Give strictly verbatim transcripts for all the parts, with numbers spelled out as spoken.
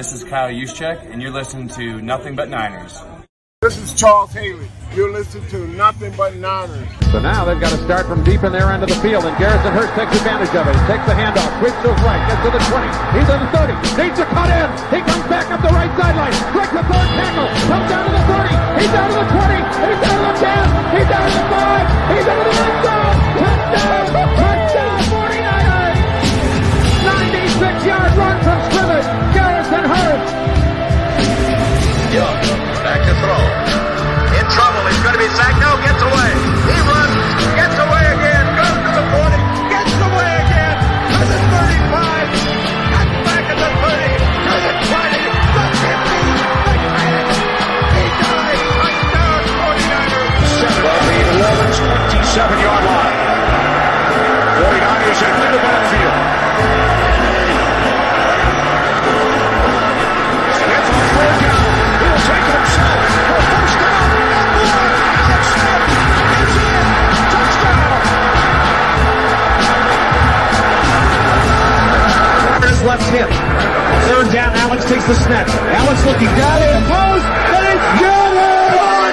This is Kyle Juszczyk, and you're listening to Nothing But Niners. This is Charles Haley. You're listening to Nothing But Niners. So now they've got to start from deep in their end of the field, and Garrison Hurst takes advantage of it. He takes the handoff, whips to his right, gets to the twenty. He's on the thirty. Needs to cut in. He comes back up the right sideline. Breaks the third tackle. Comes down to the thirty. He's down to the twenty. He's down to the ten. He's down to the five. He's out of the red zone. Touchdown. Touchdown. forty-niners. ninety-six yard run from scrimmage. Garrison Hurst. Young back to throw. In trouble, he's going to be sacked. No, gets away. He runs, gets away again, goes to the forty, gets away again, to the thirty-five, cuts back at the thirty, to the twenty, the fifteen, the ten, he dies, touchdown, forty-niners. Seven of the eleven, twenty-seven yard line. forty-niners into the backfield. And it's on third down. He'll take it himself for a first down. Left hip. Third down, Alex takes the snap. Alex looking down at the post, and it's good!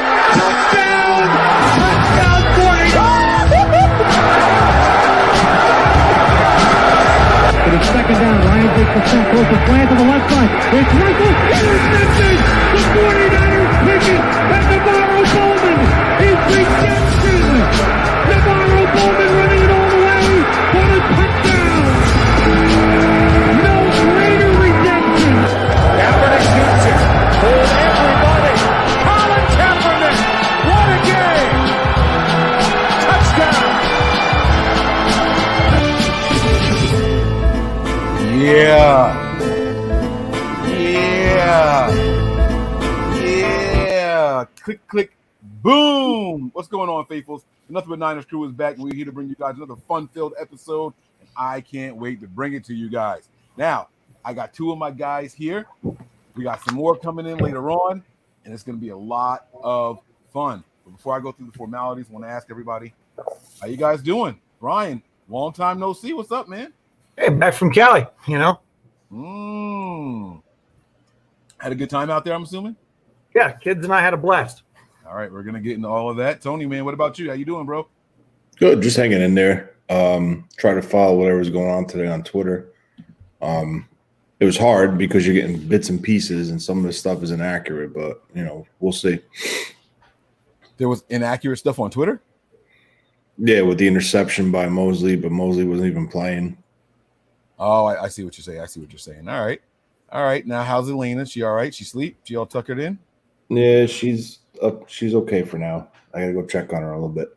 Touchdown! Touchdown, forty-niners! But it's second down, Ryan takes the snap, goes the flag to the left side. It's Michael, intercepted! The forty-niners pick it, and Navarro Bowman is the captain! Navarro Bowman running it all the way for the touchdown! Everybody, Colin Kaepernick, what a game! Touchdown! Yeah, yeah, yeah! Click, click, boom! What's going on, faithfuls? Nothing But Niners crew is back, and we're here to bring you guys another fun-filled episode. And I can't wait to bring it to you guys. Now, I got two of my guys here. We got some more coming in later on, and it's going to be a lot of fun. But before I go through the formalities, I want to ask everybody, how you guys doing? Brian, long time no see. What's up, man? Hey, back from Cali, you know. Mm. Had a good time out there, I'm assuming? Yeah, kids and I had a blast. All right, we're going to get into all of that. Tony, man, what about you? How you doing, bro? Good, just hanging in there. Um, try to follow whatever's going on today on Twitter. Um It was hard because you're getting bits and pieces, and some of the stuff is inaccurate. But you know, we'll see. There was inaccurate stuff on Twitter. Yeah, with the interception by Mosley, but Mosley wasn't even playing. Oh, I, I see what you're saying. I see what you're saying. All right, all right. Now, how's Elena? She all right? She sleep? She all tuckered in? Yeah, she's up. She's okay for now. I gotta go check on her a little bit.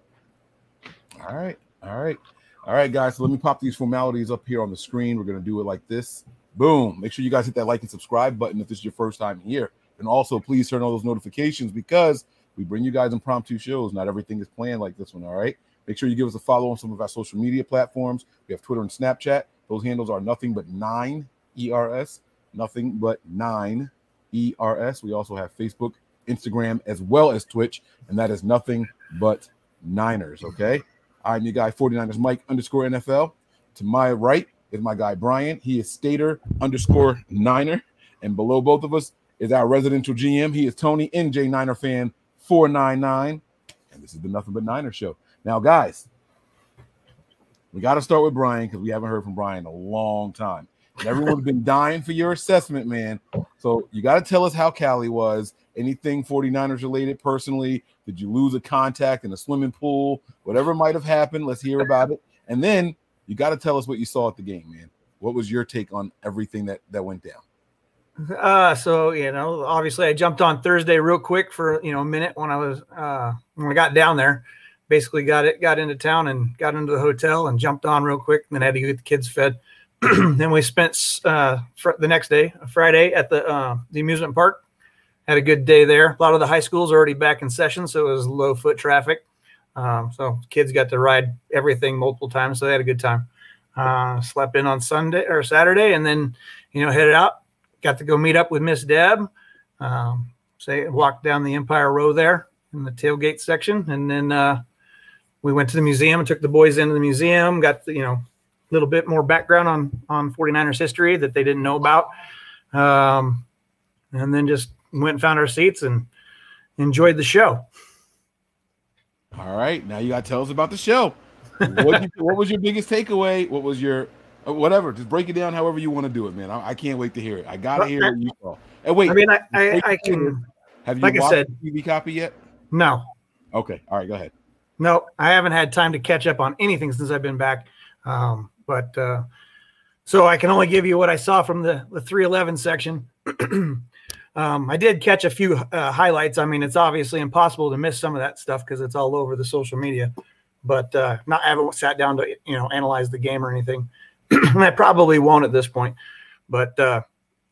All right, all right, all right, guys. So let me pop these formalities up here on the screen. We're gonna do it like this. Boom. Make sure you guys hit that like and subscribe button if this is your first time here. And also, please turn on those notifications because we bring you guys impromptu shows. Not everything is planned like this one, all right? Make sure you give us a follow on some of our social media platforms. We have Twitter and Snapchat. Those handles are Nothing But Nine E R S, Nothing But Nine E R S. We also have Facebook, Instagram, as well as Twitch, and that is Nothing But Niners, okay? I'm your guy, forty-niners Mike underscore N F L. To my right is my guy Brian. He is Stater underscore Niner. And below both of us is our residential G M. He is Tony, N J Niner fan four nine nine. And this is the Nothing But Niner show. Now, guys, we got to start with Brian because we haven't heard from Brian in a long time. And everyone's been dying for your assessment, man. So you got to tell us how Cali was. Anything forty-niners related personally? Did you lose a contact in a swimming pool? Whatever might have happened, let's hear about it. And then you got to tell us what you saw at the game, man. What was your take on everything that, that went down? Uh, so, you know, obviously I jumped on Thursday real quick for, you know, a minute when I was, uh, when I got down there, basically got it, got into town and got into the hotel and jumped on real quick. And then I had to get the kids fed. Then we spent uh, fr- the next day, Friday, at the, uh, the amusement park. Had a good day there. A lot of the high schools are already back in session. So it was low foot traffic. Um, so kids got to ride everything multiple times. So they had a good time, uh, slept in on Sunday or Saturday and then, you know, headed out, got to go meet up with Miss Deb, um, say walked down the Empire Row there in the tailgate section. And then, uh, we went to the museum and took the boys into the museum, got, the, you know, a little bit more background on, on forty-niners history that they didn't know about. um, and then just went and found our seats and enjoyed the show. All right, now you got to tell us about the show. What, you, what was your biggest takeaway? What was your whatever? Just break it down however you want to do it, man. I, I can't wait to hear it. I gotta hear what you saw. And wait, I mean, I, I, I can. Have you like watched I said, the T V copy yet? No. Okay. All right. Go ahead. No, I haven't had time to catch up on anything since I've been back. Um, but uh, so I can only give you what I saw from the, the three eleven section. um, I did catch a few uh, highlights. I mean, it's obviously impossible to miss some of that stuff because it's all over the social media. But uh, not I haven't sat down to you know analyze the game or anything. I probably won't at this point. But uh,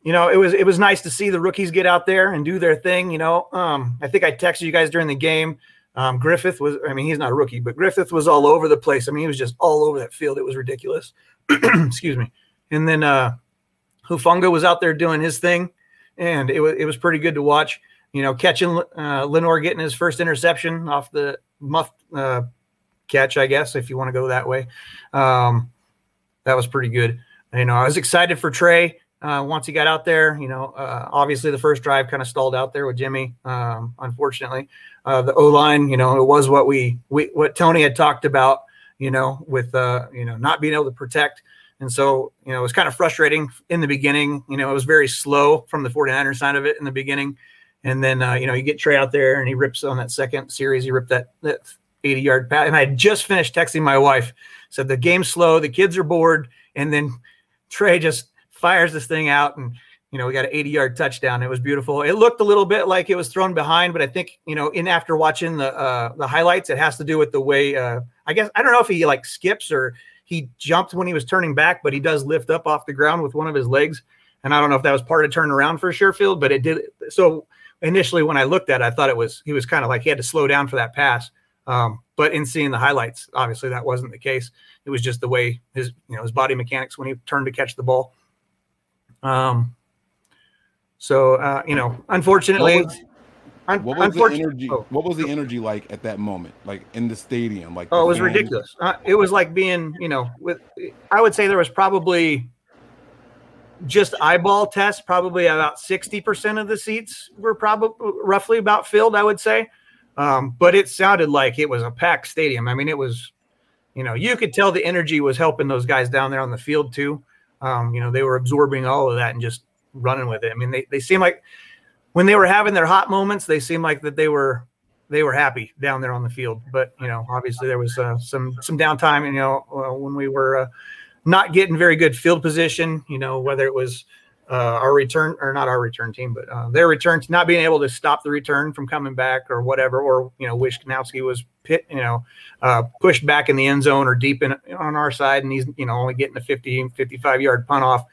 you know, it was it was nice to see the rookies get out there and do their thing. You know, um, I think I texted you guys during the game. Um, Griffith was, I mean, he's not a rookie, but Griffith was all over the place. I mean, he was just all over that field. It was ridiculous. Excuse me. And then uh, Hufanga was out there doing his thing, and it was it was pretty good to watch. You know, catching uh, Lenoir getting his first interception off the muff. Uh, catch, I guess, if you want to go that way. Um, that was pretty good. You know, I was excited for Trey uh, once he got out there. You know, uh, obviously the first drive kind of stalled out there with Jimmy, um, unfortunately. Uh, the O-line, you know, it was what we, we what Tony had talked about, you know, with, uh, you know, not being able to protect. And so, you know, it was kind of frustrating in the beginning. You know, it was very slow from the 49ers side of it in the beginning. And then, uh, you know, you get Trey out there and he rips on that second series. He ripped that, that – eighty-yard pass, and I had just finished texting my wife. Said the game's slow, the kids are bored, and then Trey just fires this thing out, and you know we got an eighty-yard touchdown. It was beautiful. It looked a little bit like it was thrown behind, but I think you know, in after watching the uh, the highlights, it has to do with the way uh, I guess I don't know if he like skips or he jumped when he was turning back, but he does lift up off the ground with one of his legs, and I don't know if that was part of turning around for Sherfield, but it did. So initially, when I looked at it, I thought it was he was kind of like he had to slow down for that pass. Um, but in seeing the highlights, obviously that wasn't the case. It was just the way his, you know, his body mechanics when he turned to catch the ball. Um, so, uh, you know, unfortunately, what was, what was unfortunately, the energy, oh, what was the energy like at that moment? Like in the stadium, like, oh, it was fans. ridiculous. Uh, it was like being, you know, with, I would say there was probably just eyeball test, probably about sixty percent of the seats were probably roughly about filled, I would say. Um, but it sounded like it was a packed stadium. I mean, it was, you know, you could tell the energy was helping those guys down there on the field too. Um, you know, they were absorbing all of that and just running with it. I mean, they, they seemed like when they were having their hot moments, they seemed like that they were, they were happy down there on the field. But, you know, obviously there was uh, some, some downtime, you know, uh, when we were uh, not getting very good field position, you know, whether it was uh, our return or not our return team, but uh, their return to not being able to stop the return from coming back or whatever, or, you know, Wishnowski was pit, you know, uh, pushed back in the end zone or deep in on our side. And he's, you know, only getting a fifty, fifty-five yard punt off,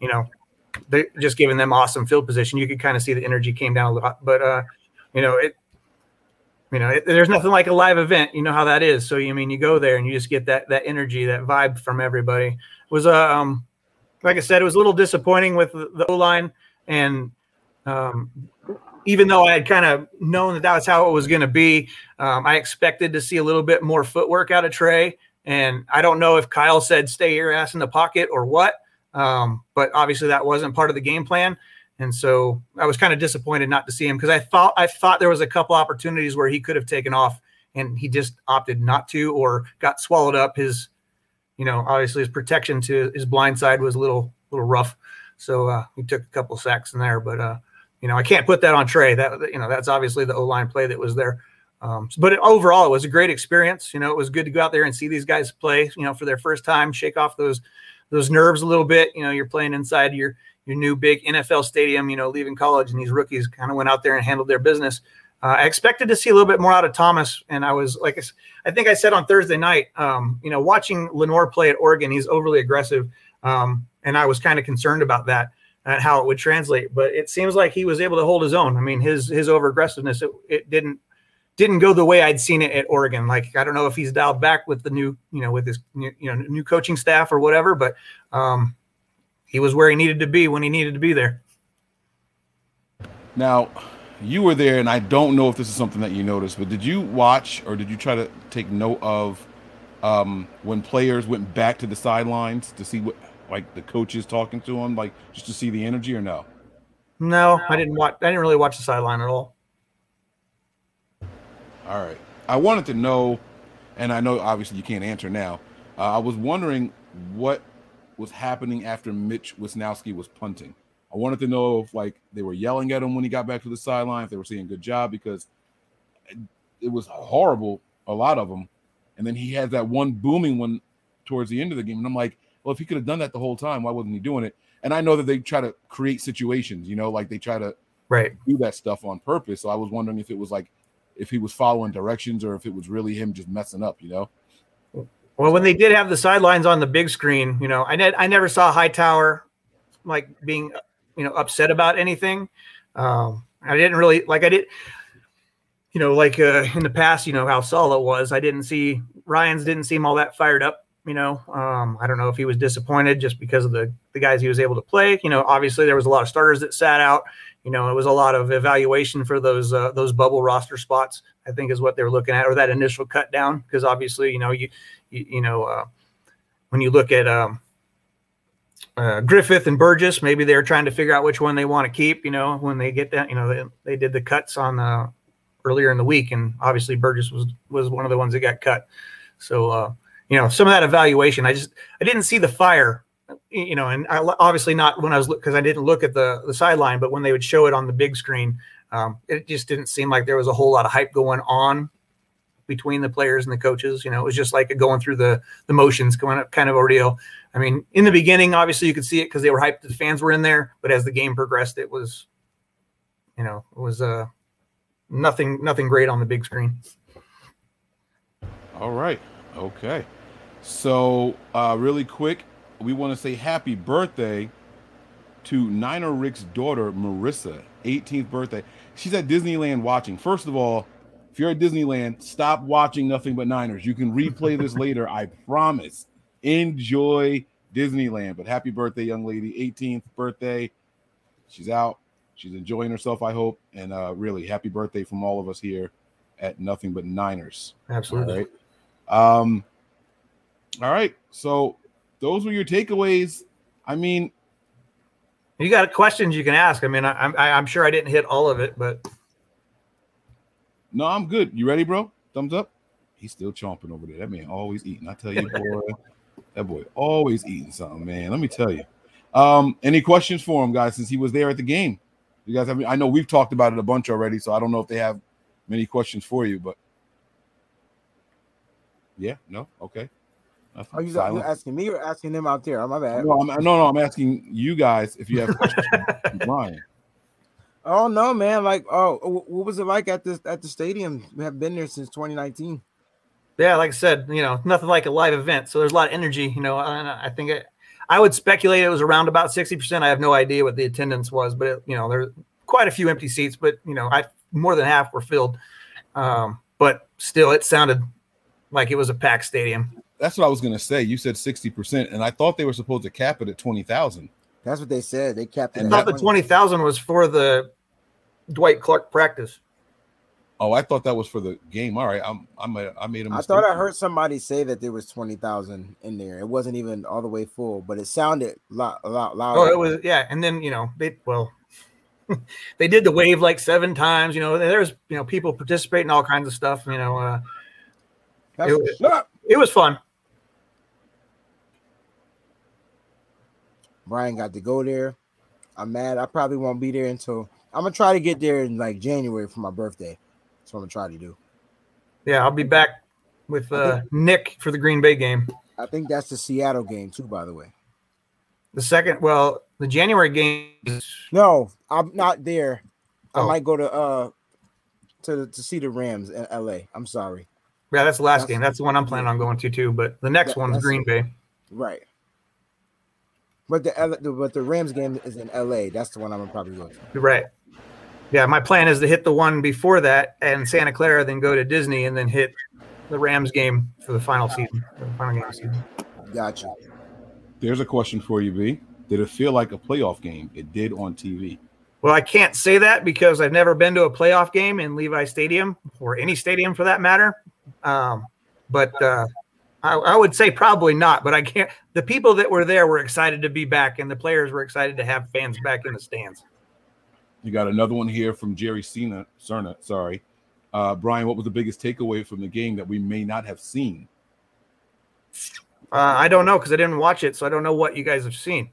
you know, they're just giving them awesome field position. You could kind of see the energy came down a lot, but, uh, you know, it, you know, it, there's nothing like a live event, you know how that is. So, you I mean, you go there and you just get that, that energy, that vibe from everybody. It was, um, like I said, it was a little disappointing with the O-line, and um, even though I had kind of known that that was how it was going to be, um, I expected to see a little bit more footwork out of Trey, and I don't know if Kyle said stay your ass in the pocket or what, um, but obviously that wasn't part of the game plan, and so I was kind of disappointed not to see him because I thought I thought there was a couple opportunities where he could have taken off, and he just opted not to or got swallowed up his – you know, obviously his protection to his blind side was a little, little rough. So uh, he took a couple sacks in there, but uh, you know, I can't put that on Trey. That, you know, that's obviously the O-line play that was there. Um, but it, overall, it was a great experience. You know, it was good to go out there and see these guys play, you know, for their first time, shake off those, those nerves a little bit. You know, you're playing inside your, your new big N F L stadium, you know, leaving college, and these rookies kind of went out there and handled their business. Uh, I expected to see a little bit more out of Thomas, and I was like, I think I said on Thursday night, um, you know, watching Lenoir play at Oregon, he's overly aggressive, um, and I was kind of concerned about that and how it would translate. But it seems like he was able to hold his own. I mean, his his over aggressiveness it, it didn't didn't go the way I'd seen it at Oregon. Like, I don't know if he's dialed back with the new, you know, with his new, you know new coaching staff or whatever, but um, he was where he needed to be when he needed to be there. Now, you were there, and I don't know if this is something that you noticed, but did you watch or did you try to take note of um, when players went back to the sidelines to see what like the coaches talking to him, like just to see the energy, or no? No, I didn't watch. I didn't really watch the sideline at all. All right. I wanted to know, and I know obviously you can't answer now. Uh, I was wondering what was happening after Mitch Wisnowski was punting. I wanted to know if like they were yelling at him when he got back to the sideline, if they were saying good job, because it was horrible, a lot of them. And then he had that one booming one towards the end of the game. And I'm like, well, if he could have done that the whole time, why wasn't he doing it? And I know that they try to create situations, you know, like they try to right. do that stuff on purpose. So I was wondering if it was like, if he was following directions or if it was really him just messing up, you know? Well, when they did have the sidelines on the big screen, you know, I, ne- I never saw Hightower like being, you know, upset about anything. Um, I didn't really like, I did, you know, like uh, in the past, you know, how Sala was, I didn't see Ryan's didn't seem all that fired up. You know, um, I don't know if he was disappointed just because of the, the guys he was able to play. You know, obviously there was a lot of starters that sat out. You know, it was a lot of evaluation for those uh, those bubble roster spots, I think is what they were looking at, or that initial cut down. Because obviously, you know, you you, you know, uh, when you look at um, uh, Griffith and Burgess, maybe they're trying to figure out which one they want to keep. You know, when they get that, you know, they, they did the cuts on uh, earlier in the week, and obviously Burgess was was one of the ones that got cut. So. Uh, You know, some of that evaluation, I just, I didn't see the fire, you know, and I, obviously not when I was, because I didn't look at the, the sideline, but when they would show it on the big screen, um, it just didn't seem like there was a whole lot of hype going on between the players and the coaches. You know, it was just like going through the, the motions, going up kind of ordeal. I mean, in the beginning, obviously you could see it because they were hyped, the fans were in there, but as the game progressed, it was, you know, it was uh, nothing, nothing great on the big screen. All right. Okay. So, uh, really quick, we want to say happy birthday to Niner Rick's daughter, Marissa, eighteenth birthday. She's at Disneyland watching. First of all, if you're at Disneyland, stop watching Nothing But Niners. You can replay this later, I promise. Enjoy Disneyland. But happy birthday, young lady, eighteenth birthday. She's out. She's enjoying herself, I hope. And uh, really, happy birthday from all of us here at Nothing But Niners. Absolutely. All right. Um, all right, so those were your takeaways. I mean, you got questions you can ask. I mean, I, I, I'm sure I didn't hit all of it, but no, I'm good. You ready, bro? Thumbs up. He's still chomping over there. That man always eating. I tell you, boy, that boy always eating something, man. Let me tell you. Um, any questions for him, guys? Since he was there at the game, you guys. I mean, I know we've talked about it a bunch already, so I don't know if they have many questions for you, but. Yeah, no, okay. Are you asking me or asking them out there? My bad. No, I'm, no, no, I'm asking you guys if you have questions. Brian. Oh, no, man. Like, oh, what was it like at this at the stadium? We have been there since twenty nineteen. Yeah, like I said, you know, nothing like a live event. So there's a lot of energy, you know. And I think it, I would speculate it was around about sixty percent. I have no idea what the attendance was, but, it, you know, there's quite a few empty seats, but, you know, I more than half were filled. Um, but still, it sounded like it was a packed stadium. That's what I was going to say. You said sixty percent, and I thought they were supposed to cap it at twenty thousand. That's what they said. They capped it. I thought the twenty thousand was for the Dwight Clark practice. Oh, I thought that was for the game. All right. I'm, I'm a, I made a mistake. I thought I heard somebody say that there was twenty thousand in there. It wasn't even all the way full, but it sounded a lot, a lot louder. Oh, it was, yeah. And then, you know, they, well, they did the wave like seven times. You know, there's, you know, people participating, all kinds of stuff, you know, uh, It was, it was fun. Brian got to go there. I'm mad. I probably won't be there until I'm gonna try to get there in like January for my birthday. That's what I'm gonna try to do. Yeah, I'll be back with uh, think, Nick for the Green Bay game. I think that's the Seattle game too, by the way. The second, well, the January game. No, I'm not there. Oh. I might go to uh to to see the Rams in L A. I'm sorry. Yeah, that's the last that's, game. That's the one I'm planning on going to too. But the next that, one's Green Bay, right? But the but the Rams game is in L A. That's the one I'm probably going to. Right. Yeah, my plan is to hit the one before that and Santa Clara, then go to Disney, and then hit the Rams game for the final season. For the final game of the season. Gotcha. There's a question for you, B. Did it feel like a playoff game? It did on T V. Well, I can't say that because I've never been to a playoff game in Levi Stadium or any stadium for that matter. Um, but uh, I, I would say probably not, but I can't. The people that were there were excited to be back, and the players were excited to have fans back in the stands. You got another one here from Jerry Cena, Cerna, sorry. Uh, Brian, what was the biggest takeaway from the game that we may not have seen? Uh, I don't know because I didn't watch it, so I don't know what you guys have seen.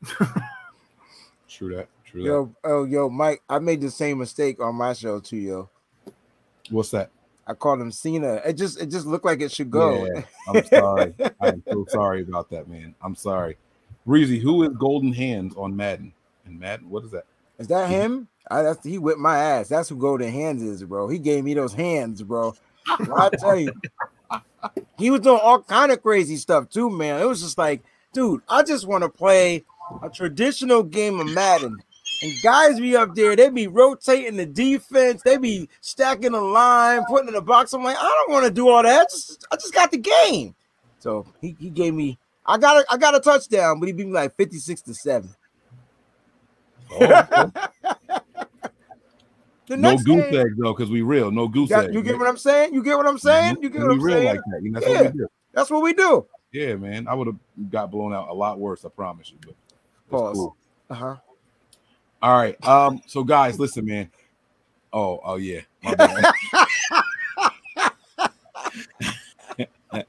True that. True yo, that. Oh, yo, Mike, I made the same mistake on my show too, yo. What's that? I called him Cena. It just it just looked like it should go. Yeah, I'm sorry. I'm so sorry about that, man. I'm sorry. Breezy, who is Golden Hands on Madden? And Madden, what is that? Is that him? I, that's, he whipped my ass. That's who Golden Hands is, bro. He gave me those hands, bro. I tell you, he was doing all kind of crazy stuff too, man. It was just like, dude, I just want to play a traditional game of Madden. And guys be up there, they be rotating the defense, they be stacking the line, putting in the box. I'm like, I don't want to do all that. I just, I just got the game. So he, he gave me, I got a, I got a touchdown, but he beat me like fifty-six to seven. Oh, okay. The no goose game, egg though, because we real. No goose that, egg. You get what I'm saying? You get what I'm saying? You get what I'm real saying? Like that. You know, that's yeah, what we do. That's what we do. Yeah, man. I would have got blown out a lot worse, I promise you. But pause. Cool. Uh huh. All right. Um, so guys, listen, man. Oh, oh yeah. My bad.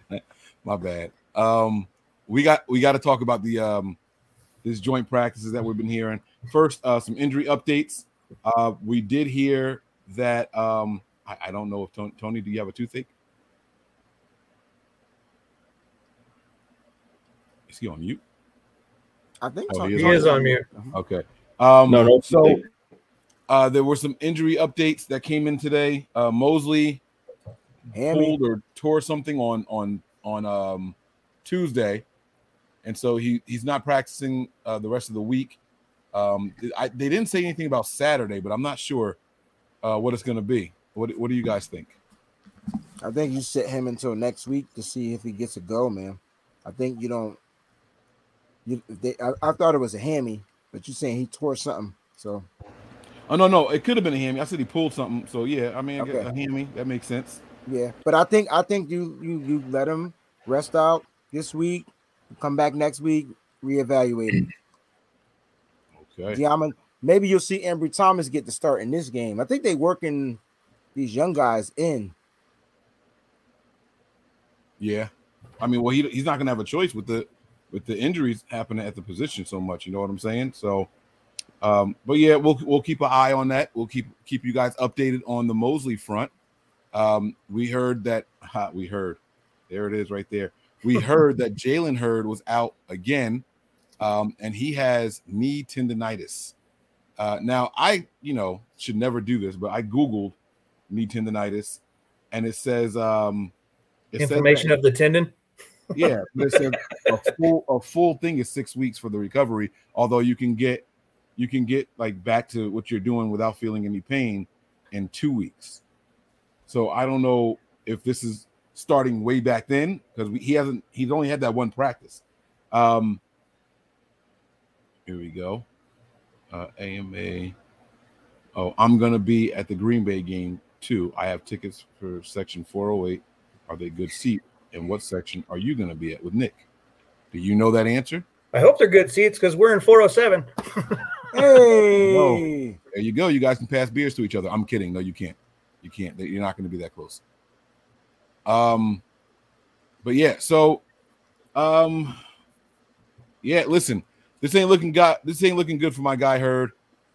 My bad. Um, we got we got to talk about the um this joint practices that we've been hearing. First, uh, some injury updates. Uh, we did hear that. Um, I, I don't know if Tony, Tony, do you have a toothache? Is he on mute? I think oh, so. He is, he on, is on mute. Okay. Um, no, no. So uh, there were some injury updates that came in today. Uh, Mosley pulled or tore something on on on um, Tuesday, and so he he's not practicing uh, the rest of the week. Um, I, they didn't say anything about Saturday, but I'm not sure uh, what it's going to be. What What do you guys think? I think you sit him until next week to see if he gets a go, man. I think you don't. You, they, I, I thought it was a hammy, but you're saying he tore something. So, oh no, no, it could have been a hammy. I said he pulled something. So yeah, I mean okay. a hammy that makes sense. Yeah, but I think I think you you you let him rest out this week, come back next week, reevaluate him. Okay. Yeah, I mean, maybe you'll see Ambry Thomas get the start in this game. I think they working these young guys in. Yeah, I mean, well, he he's not gonna have a choice with the with the injuries happening at the position so much. You know what I'm saying? So, um, but yeah, we'll we'll keep an eye on that. We'll keep keep you guys updated on the Mosley front. Um, we heard that ha, we heard there it is right there. We heard that Jalen Hurd was out again. Um, and he has knee tendonitis. Uh, now, I, you know, should never do this, but I Googled knee tendonitis, and it says um, it inflammation says that, of the tendon. Yeah, it says a full a full thing is six weeks for the recovery. Although you can get you can get like back to what you're doing without feeling any pain in two weeks. So I don't know if this is starting way back then because he hasn't. He's only had that one practice. Um, Here we go. Uh, A M A. Oh, I'm going to be at the Green Bay game, too. I have tickets for section four oh eight. Are they good seats? And what section are you going to be at with Nick? Do you know that answer? I hope they're good seats because we're in four oh seven. Hey! No. There you go. You guys can pass beers to each other. I'm kidding. No, you can't. You can't. You're not going to be that close. Um, But, yeah, so, um, yeah, listen. This ain't looking got this ain't looking good for my guy Hurd.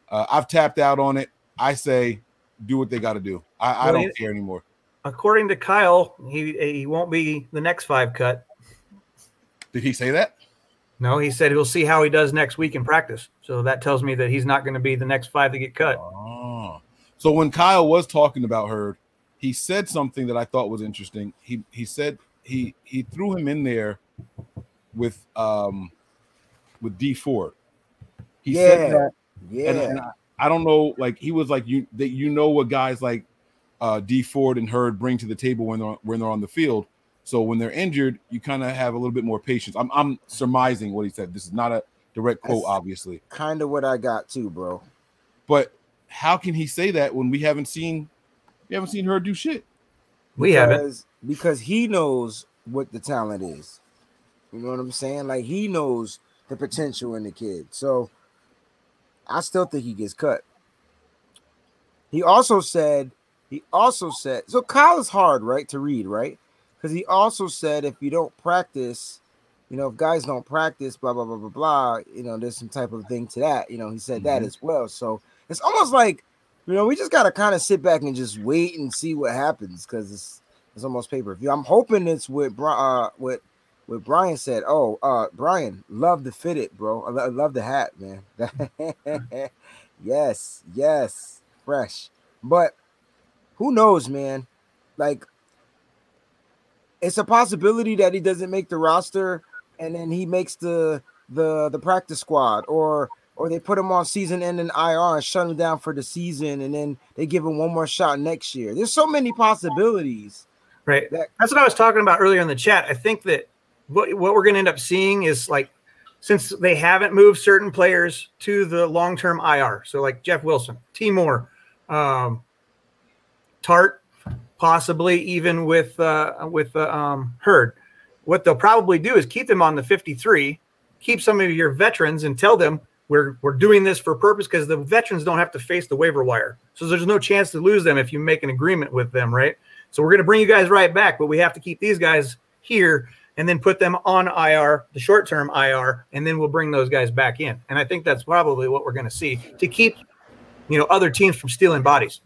Uh, I've tapped out on it. I say do what they gotta do. I, I well, don't care anymore. According to Kyle, he he won't be the next five cut. Did he say that? No, he said he'll see how he does next week in practice. So that tells me that he's not gonna be the next five to get cut. Oh. So when Kyle was talking about Hurd, he said something that I thought was interesting. He he said he he threw him in there with um with D Ford. He yeah, said that. Yeah. And, and I, I don't know, like he was like you that you know what guys like uh D Ford and Hurd bring to the table when they're when they're on the field. So when they're injured, you kind of have a little bit more patience. I'm I'm surmising what he said. This is not a direct quote, that's obviously. Kind of what I got too, bro. But how can he say that when we haven't seen we haven't seen Hurd do shit? We because, haven't because he knows what the talent is. You know what I'm saying? Like, he knows the potential in the kid. So I still think he gets cut. He also said, he also said, so Kyle is hard, right, to read, right? Because he also said if you don't practice, you know, if guys don't practice, blah, blah, blah, blah, blah, you know, there's some type of thing to that. You know, he said mm-hmm. that as well. So it's almost like, you know, we just got to kind of sit back and just wait and see what happens because it's it's almost pay-per-view. I'm hoping it's with uh, what, what Brian said. Oh, uh, Brian, love the fit it, bro. I love the hat, man. yes, yes, fresh. But who knows, man? Like, it's a possibility that he doesn't make the roster and then he makes the the the practice squad, or or they put him on season-ending I R and shut him down for the season, and then they give him one more shot next year. There's so many possibilities. Right. That- That's what I was talking about earlier in the chat. I think that what, what we're going to end up seeing is, like, since they haven't moved certain players to the long-term I R, so like Jeff Wilson, T. Moore, um, Tart, possibly even with uh, with uh, um, Hurd, what they'll probably do is keep them on the fifty-three, keep some of your veterans, and tell them, We're we're doing this for a purpose, because the veterans don't have to face the waiver wire. So there's no chance to lose them if you make an agreement with them, right? So we're going to bring you guys right back, but we have to keep these guys here and then put them on I R, the short-term I R, and then we'll bring those guys back in. And I think that's probably what we're going to see to keep, you know, other teams from stealing bodies.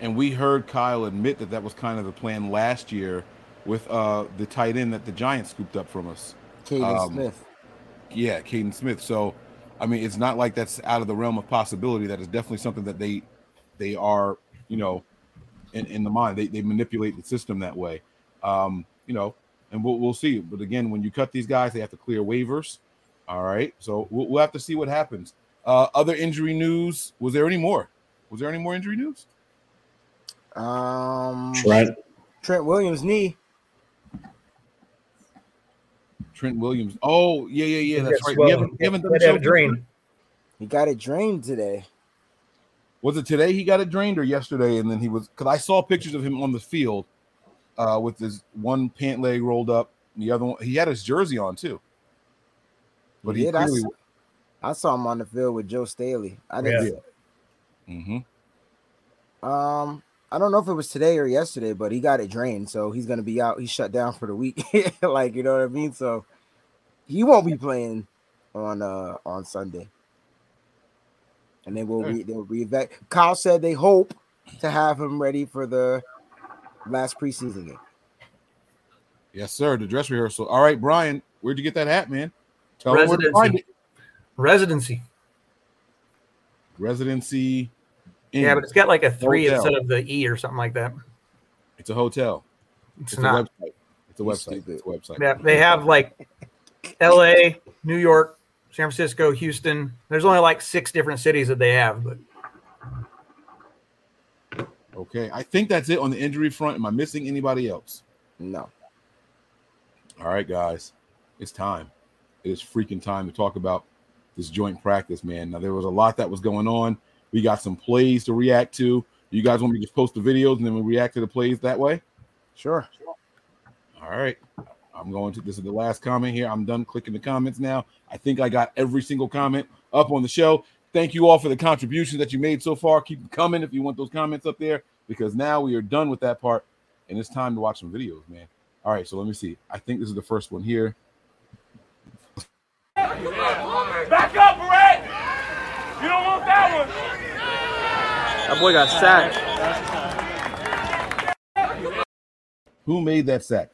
And we heard Kyle admit that that was kind of the plan last year with uh, the tight end that the Giants scooped up from us. Caden um, Smith. Yeah, Caden Smith. So, I mean, it's not like that's out of the realm of possibility. That is definitely something that they they are, you know, in, in the mind. They they manipulate the system that way, um, you know, and we'll, we'll see. But again, when you cut these guys, they have to clear waivers. All right. So we'll, we'll have to see what happens. Uh, other injury news. Was there any more? Was there any more injury news? Um, Trent. Trent Williams' knee. Trent Williams. Oh, yeah, yeah, yeah. That's right. Well, we haven't, we haven't done the drain. He got it drained today. Was it today he got it drained, or yesterday? And then he was, because I saw pictures of him on the field uh, with his one pant leg rolled up, and the other one, he had his jersey on too. But he, he did. I saw, I saw him on the field with Joe Staley. I didn't yeah. see it. Mm-hmm. Um, I don't know if it was today or yesterday, but he got it drained, so he's gonna be out. He's shut down for the week, like, you know what I mean. So he won't be playing on uh, on Sunday, and they will re- they'll reevaluate. Kyle said they hope to have him ready for the last preseason game. Yes, sir. The dress rehearsal. All right, Brian, where'd you get that hat, man? Tell him where to find it. Residency. Residency. In yeah, but it's got like a three hotel instead of the E or something like that. It's a hotel. It's, it's not. A website. It's a website. It's a website. Yeah, they have like L A, New York, San Francisco, Houston. There's only like six different cities that they have. But okay, I think that's it on the injury front. Am I missing anybody else? No. All right, guys, it's time. It is freaking time to talk about this joint practice, man. Now, there was a lot that was going on. We got some plays to react to. You guys want me to just post the videos and then we react to the plays that way? Sure. All right. I'm going to – this is the last comment here. I'm done clicking the comments now. I think I got every single comment up on the show. Thank you all for the contributions that you made so far. Keep them coming if you want those comments up there, because now we are done with that part, and it's time to watch some videos, man. All right, so let me see. I think this is the first one here. Back up, Brett! You don't want that one. That boy got sacked. Who made that sack?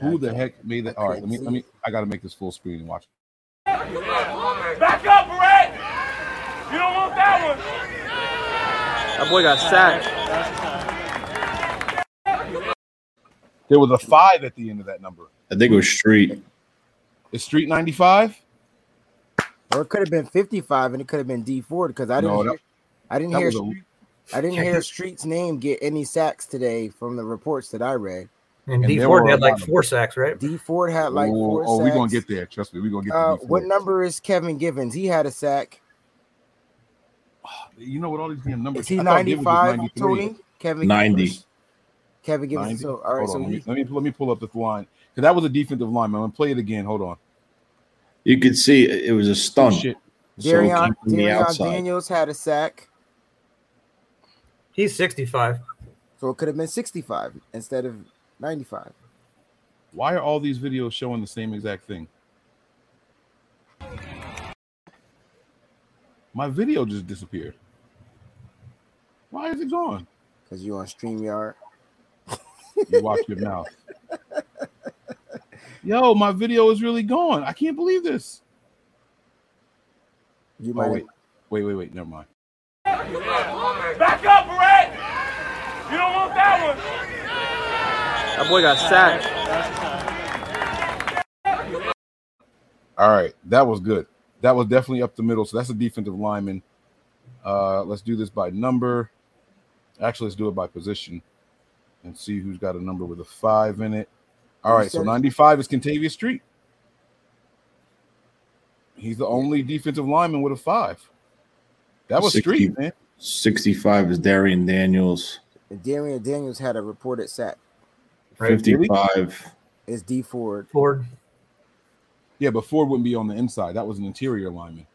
Who the heck made that? All right, let me, let me, I got to make this full screen and watch. Back up, Brett. You don't want that one. That boy got sacked. There was a five at the end of that number. I think it was Street. Is Street ninety-five? Or it could have been fifty-five, and it could have been D Ford, because I didn't, no, that, hear, I didn't hear, Street, a, I didn't hear Street's name get any sacks today from the reports that I read. And, and D Ford had like four sacks, right? D Ford had like oh, four. Oh, sacks. We're gonna get there. Trust me, we're gonna get there. Uh, what number is Kevin Givens? He had a sack. You know what all these damn numbers? Is he ninety-five? Tony Kevin ninety. Givens. Kevin Givens. So, all right, so on, he, let me let me pull up this line because that was a defensive line. Man, I'm gonna play it again. Hold on. You could see it was a stun. Oh, shit. Darian, so Darian Daniels had a sack. He's sixty-five. So it could have been sixty-five instead of ninety-five. Why are all these videos showing the same exact thing? My video just disappeared. Why is it gone? Because you're on StreamYard. You watch your mouth. Yo, my video is really gone. I can't believe this. You might oh, wait. wait, wait, wait. Never mind. Back up, Brett. You don't want that one. That boy got sacked. All right, that was good. That was definitely up the middle. So that's a defensive lineman. Uh, let's do this by number. Actually, let's do it by position and see who's got a number with a five in it. All right, so ninety-five is Kentavious Street. He's the only defensive lineman with a five. That was Street, man. sixty-five is Darian Daniels. Darian Daniels had a reported sack. fifty-five is D Ford. Ford. Yeah, but Ford wouldn't be on the inside. That was an interior lineman.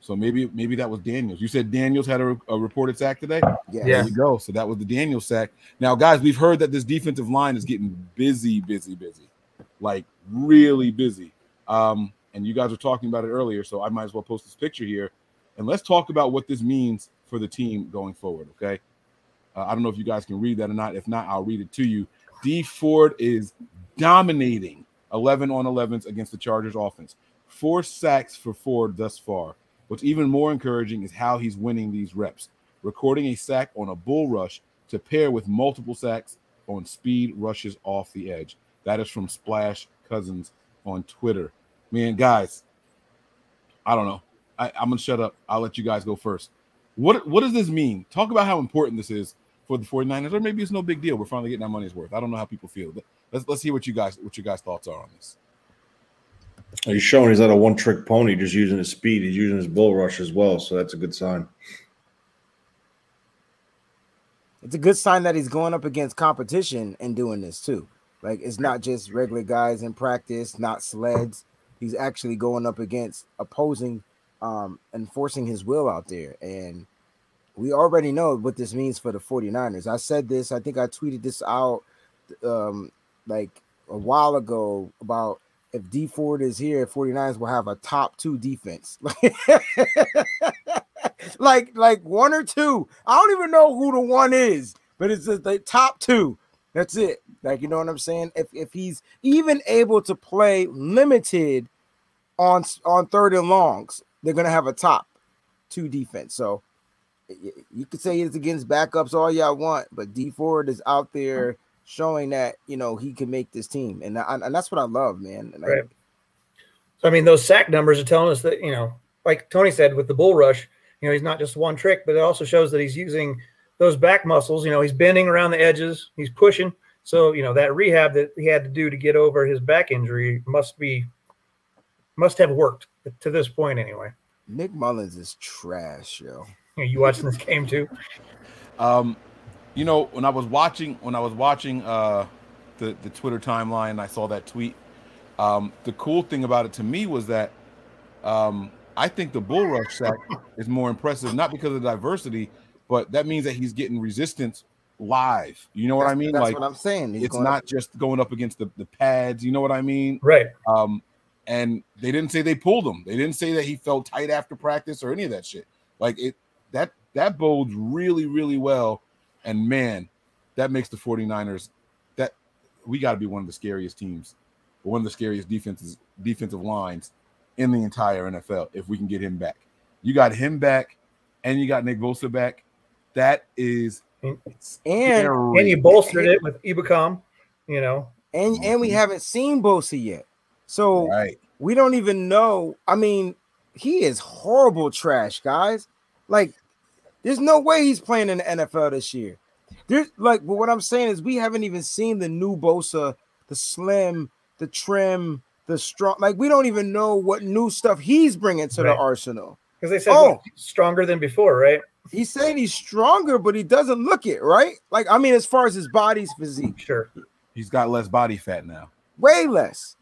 So maybe maybe that was Daniels. You said Daniels had a, a reported sack today? Yeah. There we go. So that was the Daniels sack. Now, guys, we've heard that this defensive line is getting busy, busy, busy. Like, really busy. Um, and you guys were talking about it earlier, so I might as well post this picture here. And let's talk about what this means for the team going forward, okay? Uh, I don't know if you guys can read that or not. If not, I'll read it to you. D Ford is dominating eleven on elevens against the Chargers offense. Four sacks for Ford thus far. What's even more encouraging is how he's winning these reps, recording a sack on a bull rush to pair with multiple sacks on speed rushes off the edge. That is from Splash Cousins on Twitter. Man, guys, I don't know. I, I'm going to shut up. I'll let you guys go first. What, what does this mean? Talk about how important this is for the 49ers, or maybe it's no big deal. We're finally getting our money's worth. I don't know how people feel. Let's let's hear what you guys what your guys' thoughts are on this. He's showing he's not a one-trick pony, just using his speed. He's using his bull rush as well, so that's a good sign. It's a good sign that he's going up against competition and doing this too. Like, it's not just regular guys in practice, not sleds. He's actually going up against opposing um, and forcing his will out there. And we already know what this means for the 49ers. I said this, I think I tweeted this out um, like a while ago about, if D Ford is here, 49ers will have a top two defense. like, like one or two. I don't even know who the one is, but it's just the top two. That's it. Like, you know what I'm saying? If if he's even able to play limited on, on third and longs, they're going to have a top two defense. So you could say it's against backups all y'all want, but D Ford is out there showing that, you know, he can make this team. And, I, and that's what I love, man. Like, right. So, I mean, those sack numbers are telling us that, you know, like Tony said, with the bull rush, you know, he's not just one trick, but it also shows that he's using those back muscles. You know, he's bending around the edges. He's pushing. So, you know, that rehab that he had to do to get over his back injury must be – must have worked to this point anyway. Nick Mullins is trash, yo. You watching this game too? Um You know, when I was watching, when I was watching uh, the the Twitter timeline, I saw that tweet. Um, the cool thing about it to me was that um, I think the bull rush sack is more impressive, not because of the diversity, but that means that he's getting resistance live. You know what that's, I mean? That's like, what I'm saying. He's it's not up. just going up against the, the pads. You know what I mean? Right. Um, and they didn't say they pulled him. They didn't say that he felt tight after practice or any of that shit. Like it that that bodes really, really well. And, man, that makes the 49ers – that we got to be one of the scariest teams, one of the scariest defenses, defensive lines in the entire N F L if we can get him back. You got him back, and you got Nick Bosa back. That is and, scary. And you bolstered it with Ebicom, you know. And and we haven't seen Bosa yet. So right. we don't even know – I mean, he is horrible trash, guys. Like – there's no way he's playing in the N F L this year. There's like, but what I'm saying is we haven't even seen the new Bosa, the slim, the trim, the strong. Like, we don't even know what new stuff he's bringing to right. the arsenal. Because they said oh. he's stronger than before, right? He's saying he's stronger, but he doesn't look it, right? Like, I mean, as far as his body's physique. Sure. He's got less body fat now. Way less.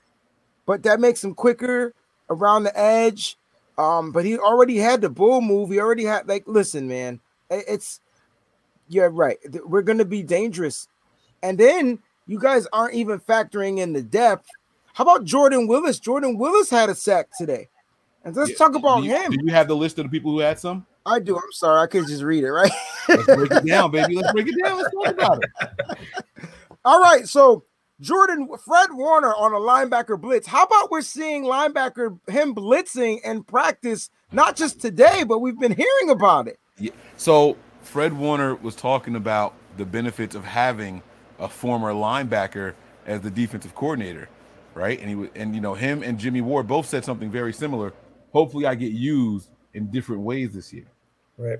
But that makes him quicker around the edge. Um, but he already had the bull move. He already had, like, listen, man, it's, you're right. We're going to be dangerous. And then you guys aren't even factoring in the depth. How about Jordan Willis? Jordan Willis had a sack today. And let's yeah. talk about do you, him. Do you have the list of the people who had some? I do. I'm sorry. I could just read it, right? Let's break it down, baby. Let's break it down. Let's talk about it. All right. So Jordan, Fred Warner on a linebacker blitz. How about we're seeing linebacker, him blitzing in practice, not just today, but we've been hearing about it. Yeah. So Fred Warner was talking about the benefits of having a former linebacker as the defensive coordinator, right? And he was, and you know, him and Jimmy Ward both said something very similar. Hopefully I get used in different ways this year. Right.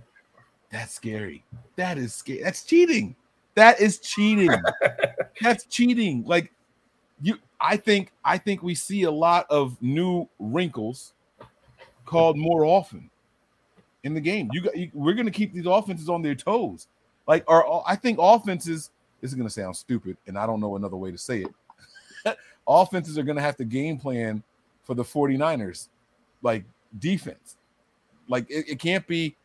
That's scary. That is scary. That's cheating. That is cheating. That's cheating. Like you, I think, I think we see a lot of new wrinkles called more often in the game. You got, you, we're going to keep these offenses on their toes. Like our, I think offenses, this is going to sound stupid and I don't know another way to say it. Offenses are going to have to game plan for the 49ers, like defense. Like it, it can't be,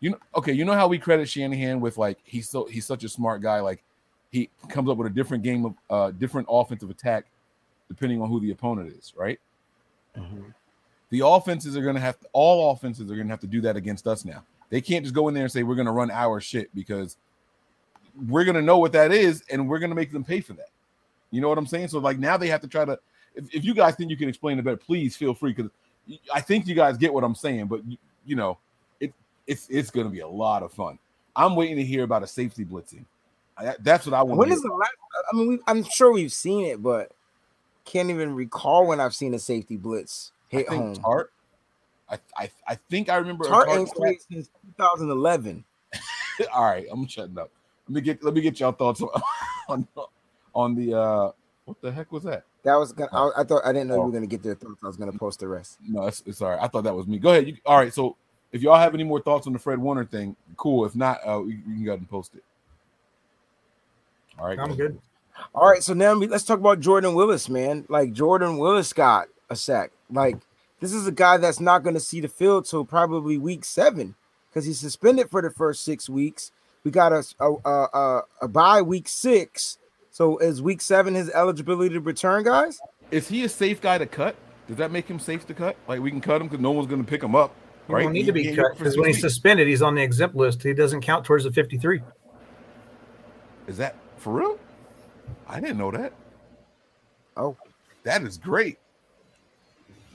you know. Okay, you know how we credit Shanahan with like he's so he's such a smart guy. Like he comes up with a different game of uh, different offensive attack depending on who the opponent is, right? Mm-hmm. The offenses are gonna have to, all offenses are gonna have to do that against us now. They can't just go in there and say we're gonna run our shit because we're gonna know what that is and we're gonna make them pay for that. You know what I'm saying? So like now they have to try to. If, if you guys think you can explain it better, please feel free because I think you guys get what I'm saying, but you, you know, it, it's it's going to be a lot of fun. I'm waiting to hear about a safety blitzing. I, that's what I want. When is the last? I mean, we, I'm sure we've seen it, but can't even recall when I've seen a safety blitz hit I think home. Tart, I, I I think I remember Tart ain't played since two thousand eleven. All right, I'm shutting up. Let me get let me get y'all thoughts on on, on the uh, what the heck was that? That was gonna, I, I thought I didn't know oh. you were gonna get their thoughts. I was gonna post the rest. No, it's, it's all right. I thought that was me. Go ahead. You, all right. So if y'all have any more thoughts on the Fred Warner thing, cool. If not, uh, you, you can go ahead and post it. All right, I'm good. All right. So now let's talk about Jordan Willis, man. Like Jordan Willis got a sack. Like this is a guy that's not gonna see the field till probably week seven because he's suspended for the first six weeks. We got a a a, a, a bye week six. So is week seven his eligibility to return, guys? Is he a safe guy to cut? Does that make him safe to cut? Like we can cut him because no one's going to pick him up, right? He don't need to be cut because when he's suspended, he's on the exempt list. He doesn't count towards the fifty-three. Is that for real? I didn't know that. Oh, that is great.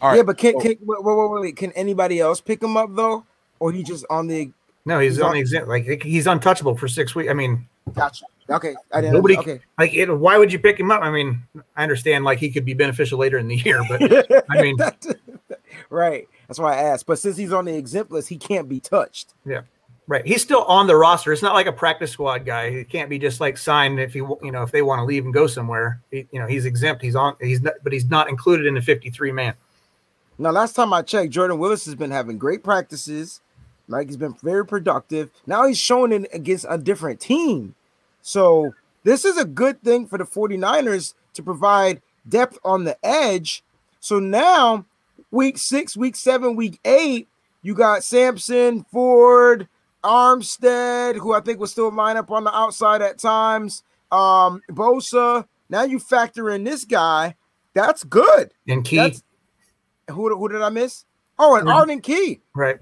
All right. Yeah, but can, can wait, wait, wait, wait. Can anybody else pick him up though, or he just on the? No, he's, he's on the exempt. Like he's untouchable for six weeks. I mean, gotcha. Okay, I didn't. Nobody okay. like it. Why would you pick him up? I mean, I understand like he could be beneficial later in the year, but I mean, right. That's why I asked. But since he's on the exempt list, he can't be touched. Yeah, right. He's still on the roster. It's not like a practice squad guy. He can't be just like signed if he, you know, if they want to leave and go somewhere. He, you know, he's exempt. He's on. He's not, but he's not included in the fifty-three man. Now, last time I checked, Jordan Willis has been having great practices. Like he's been very productive. Now he's showing it against a different team. So this is a good thing for the 49ers to provide depth on the edge. So now week six, week seven, week eight, you got Sampson, Ford, Armstead, who I think was still lined up on the outside at times, um, Bosa. Now you factor in this guy. That's good. And Key. That's, who, who did I miss? Oh, and mm-hmm. Arden Key. Right.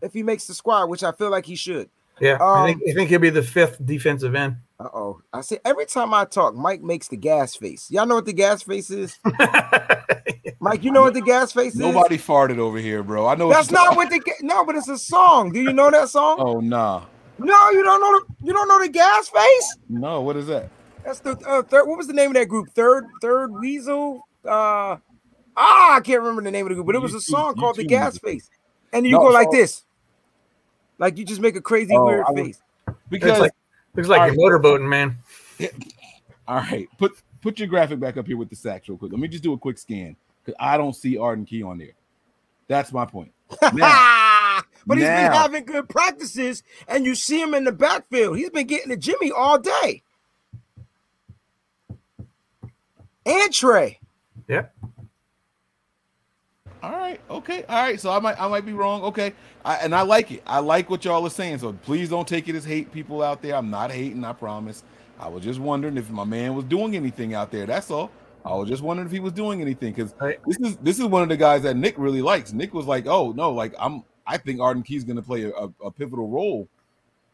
If he makes the squad, which I feel like he should. Yeah, um, I, think, I think he'll be the fifth defensive end. Uh-oh. I say every time I talk, Mike makes the gas face. Y'all know what the gas face is? Mike, you know what the gas face Nobody is? Nobody farted over here, bro. I know That's not talking. What the – no, but it's a song. Do you know that song? Oh, nah. No, you don't know the, you don't know the gas face? No, what is that? That's the uh, – third. What was the name of that group? Third Third Weasel? Uh, ah, I can't remember the name of the group, but it was a song you, called you The Gas me. Face. And you no, go like so, this. Like you just make a crazy oh, weird would, face. Because it's like, it's like you're motorboating, man. Yeah. All right. Put put your graphic back up here with the sacks real quick. Let me just do a quick scan because I don't see Arden Key on there. That's my point. Now, but he's now. been having good practices, and you see him in the backfield. He's been getting to Jimmy all day. And Trey. Yeah. All right. Okay. All right. So I might I might be wrong. Okay. I, and I like it. I like what y'all are saying. So please don't take it as hate, people out there. I'm not hating, I promise. I was just wondering if my man was doing anything out there. That's all. I was just wondering if he was doing anything, because this is this is one of the guys that Nick really likes. Nick was like, "Oh no, like I'm I think Arden Key's going to play a, a pivotal role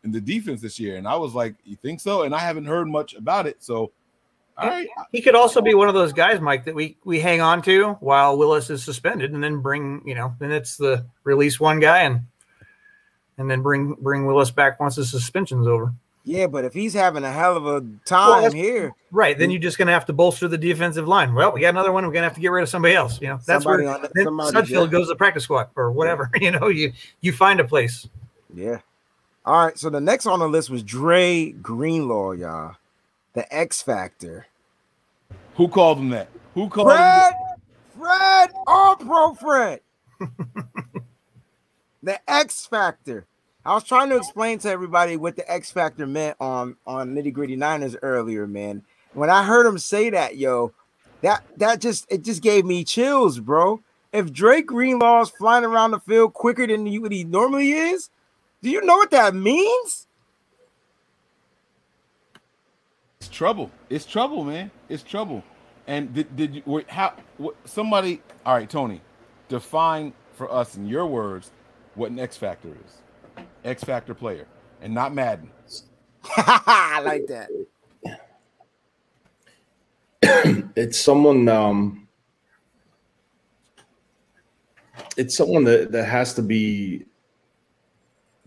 in the defense this year." And I was like, "You think so?" And I haven't heard much about it, so. All right. He could also be one of those guys, Mike, that we, we hang on to while Willis is suspended, and then bring, you know, then it's the release one guy and and then bring bring Willis back once the suspension's over. Yeah, but if he's having a hell of a time well, here. Right, then you're just going to have to bolster the defensive line. Well, we got another one. We're going to have to get rid of somebody else. You know, that's somebody where the, Sudfield goes to the practice squad or whatever. Yeah. You know, you, you find a place. Yeah. All right, so the next on the list was Dre Greenlaw, y'all. The X Factor. Who called him that? Who called Fred, him that? Fred, all pro Fred. The X Factor. I was trying to explain to everybody what the X Factor meant on, on Nitty Gritty Niners earlier, man. When I heard him say that, yo, that that just it just gave me chills, bro. If Dre Greenlaw's flying around the field quicker than he, what he normally is, do you know what that means? It's trouble. It's trouble, man. It's trouble. And did, did you, wait, how, what, somebody, all right, Tony, define for us in your words what an X Factor is. X Factor player, and not Madden. I like that. It's someone, um, it's someone that, that has to be,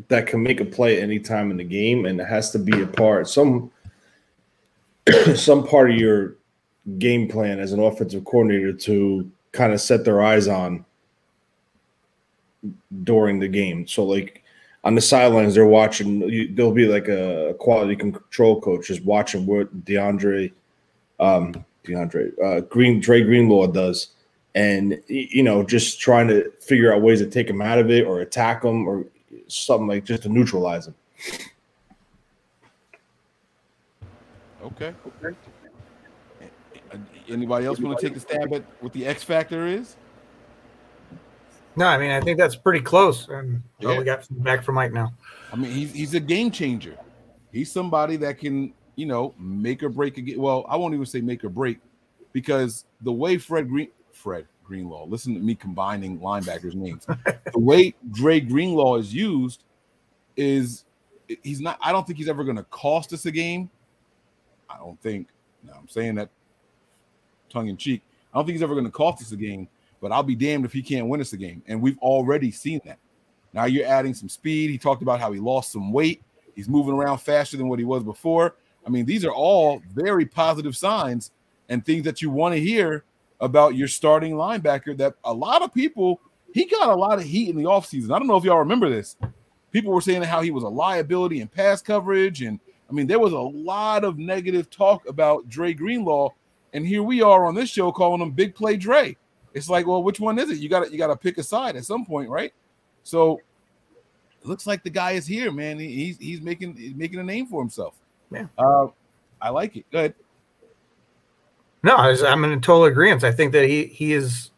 that can make a play any time in the game, and it has to be a part, some, some part of your game plan as an offensive coordinator to kind of set their eyes on during the game. So, like, on the sidelines, they're watching. There'll be, like, a quality control coach just watching what DeAndre um, DeAndre, uh, Green, Dre Greenlaw does and, you know, just trying to figure out ways to take him out of it or attack him or something, like, just to neutralize him. Okay. Okay. Anybody else want to take a stab at what the X Factor is? No, I mean, I think that's pretty close. And yeah. Oh, we got back from Mike now. I mean, he's he's a game changer. He's somebody that can, you know, make or break again. Well, I won't even say make or break, because the way Fred Green Fred Greenlaw, listen to me combining linebackers' names. The way Dre Greenlaw is used is he's not. I don't think he's ever going to cost us a game. I don't think, now I'm saying that tongue in cheek, I don't think he's ever going to cost us a game, but I'll be damned if he can't win us a game. And we've already seen that. Now you're adding some speed. He talked about how he lost some weight. He's moving around faster than what he was before. I mean, these are all very positive signs and things that you want to hear about your starting linebacker that a lot of people, he got a lot of heat in the offseason. I don't know if y'all remember this. People were saying how he was a liability in pass coverage, and I mean, there was a lot of negative talk about Dre Greenlaw, and here we are on this show calling him Big Play Dre. It's like, well, which one is it? You got to you got to pick a side at some point, right? So it looks like the guy is here, man. He's he's making he's making a name for himself. Yeah, uh, I like it. Go ahead. No, I was, I'm in total agreement. I think that he he is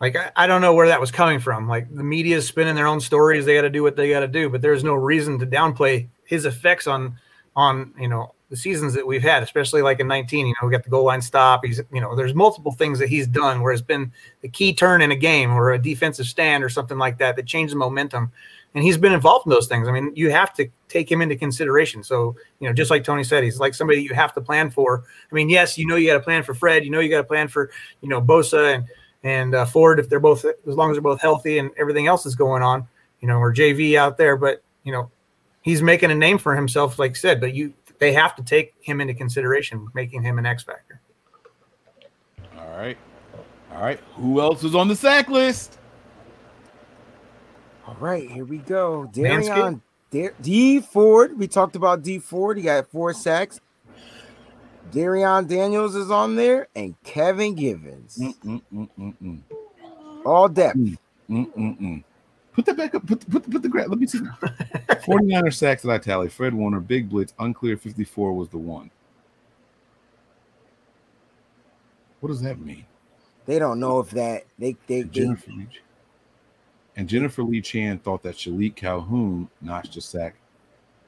like I, I don't know where that was coming from. Like the media is spinning their own stories. They got to do what they got to do, but there's no reason to downplay his effects on. on, you know, the seasons that we've had, especially like in nineteen, you know, we got the goal line stop. He's, you know, there's multiple things that he's done where it's been the key turn in a game or a defensive stand or something like that, that changed the momentum. And he's been involved in those things. I mean, you have to take him into consideration. So, you know, just like Tony said, he's like somebody you have to plan for. I mean, yes, you know, you got to plan for Fred, you know, you got to plan for, you know, Bosa and, and uh, Ford, if they're both, as long as they're both healthy and everything else is going on, you know, or J V out there, but you know, he's making a name for himself, like I said, but you they have to take him into consideration, making him an X Factor. All right. All right. Who else is on the sack list? All right. Here we go. Darian D Ford. We talked about D Ford. He got four sacks. Darian Daniels is on there, and Kevin Givens. Mm-mm-mm-mm-mm. All depth. Mm-mm-mm. Put that back up. Put, put, put the graph. Let me see. forty-niner sacks that I tally. Fred Warner, big blitz, unclear, fifty-four was the one. What does that mean? They don't know if that they they and Jennifer, they... and Jennifer Lee Chan thought that Shalik Calhoun notched a sack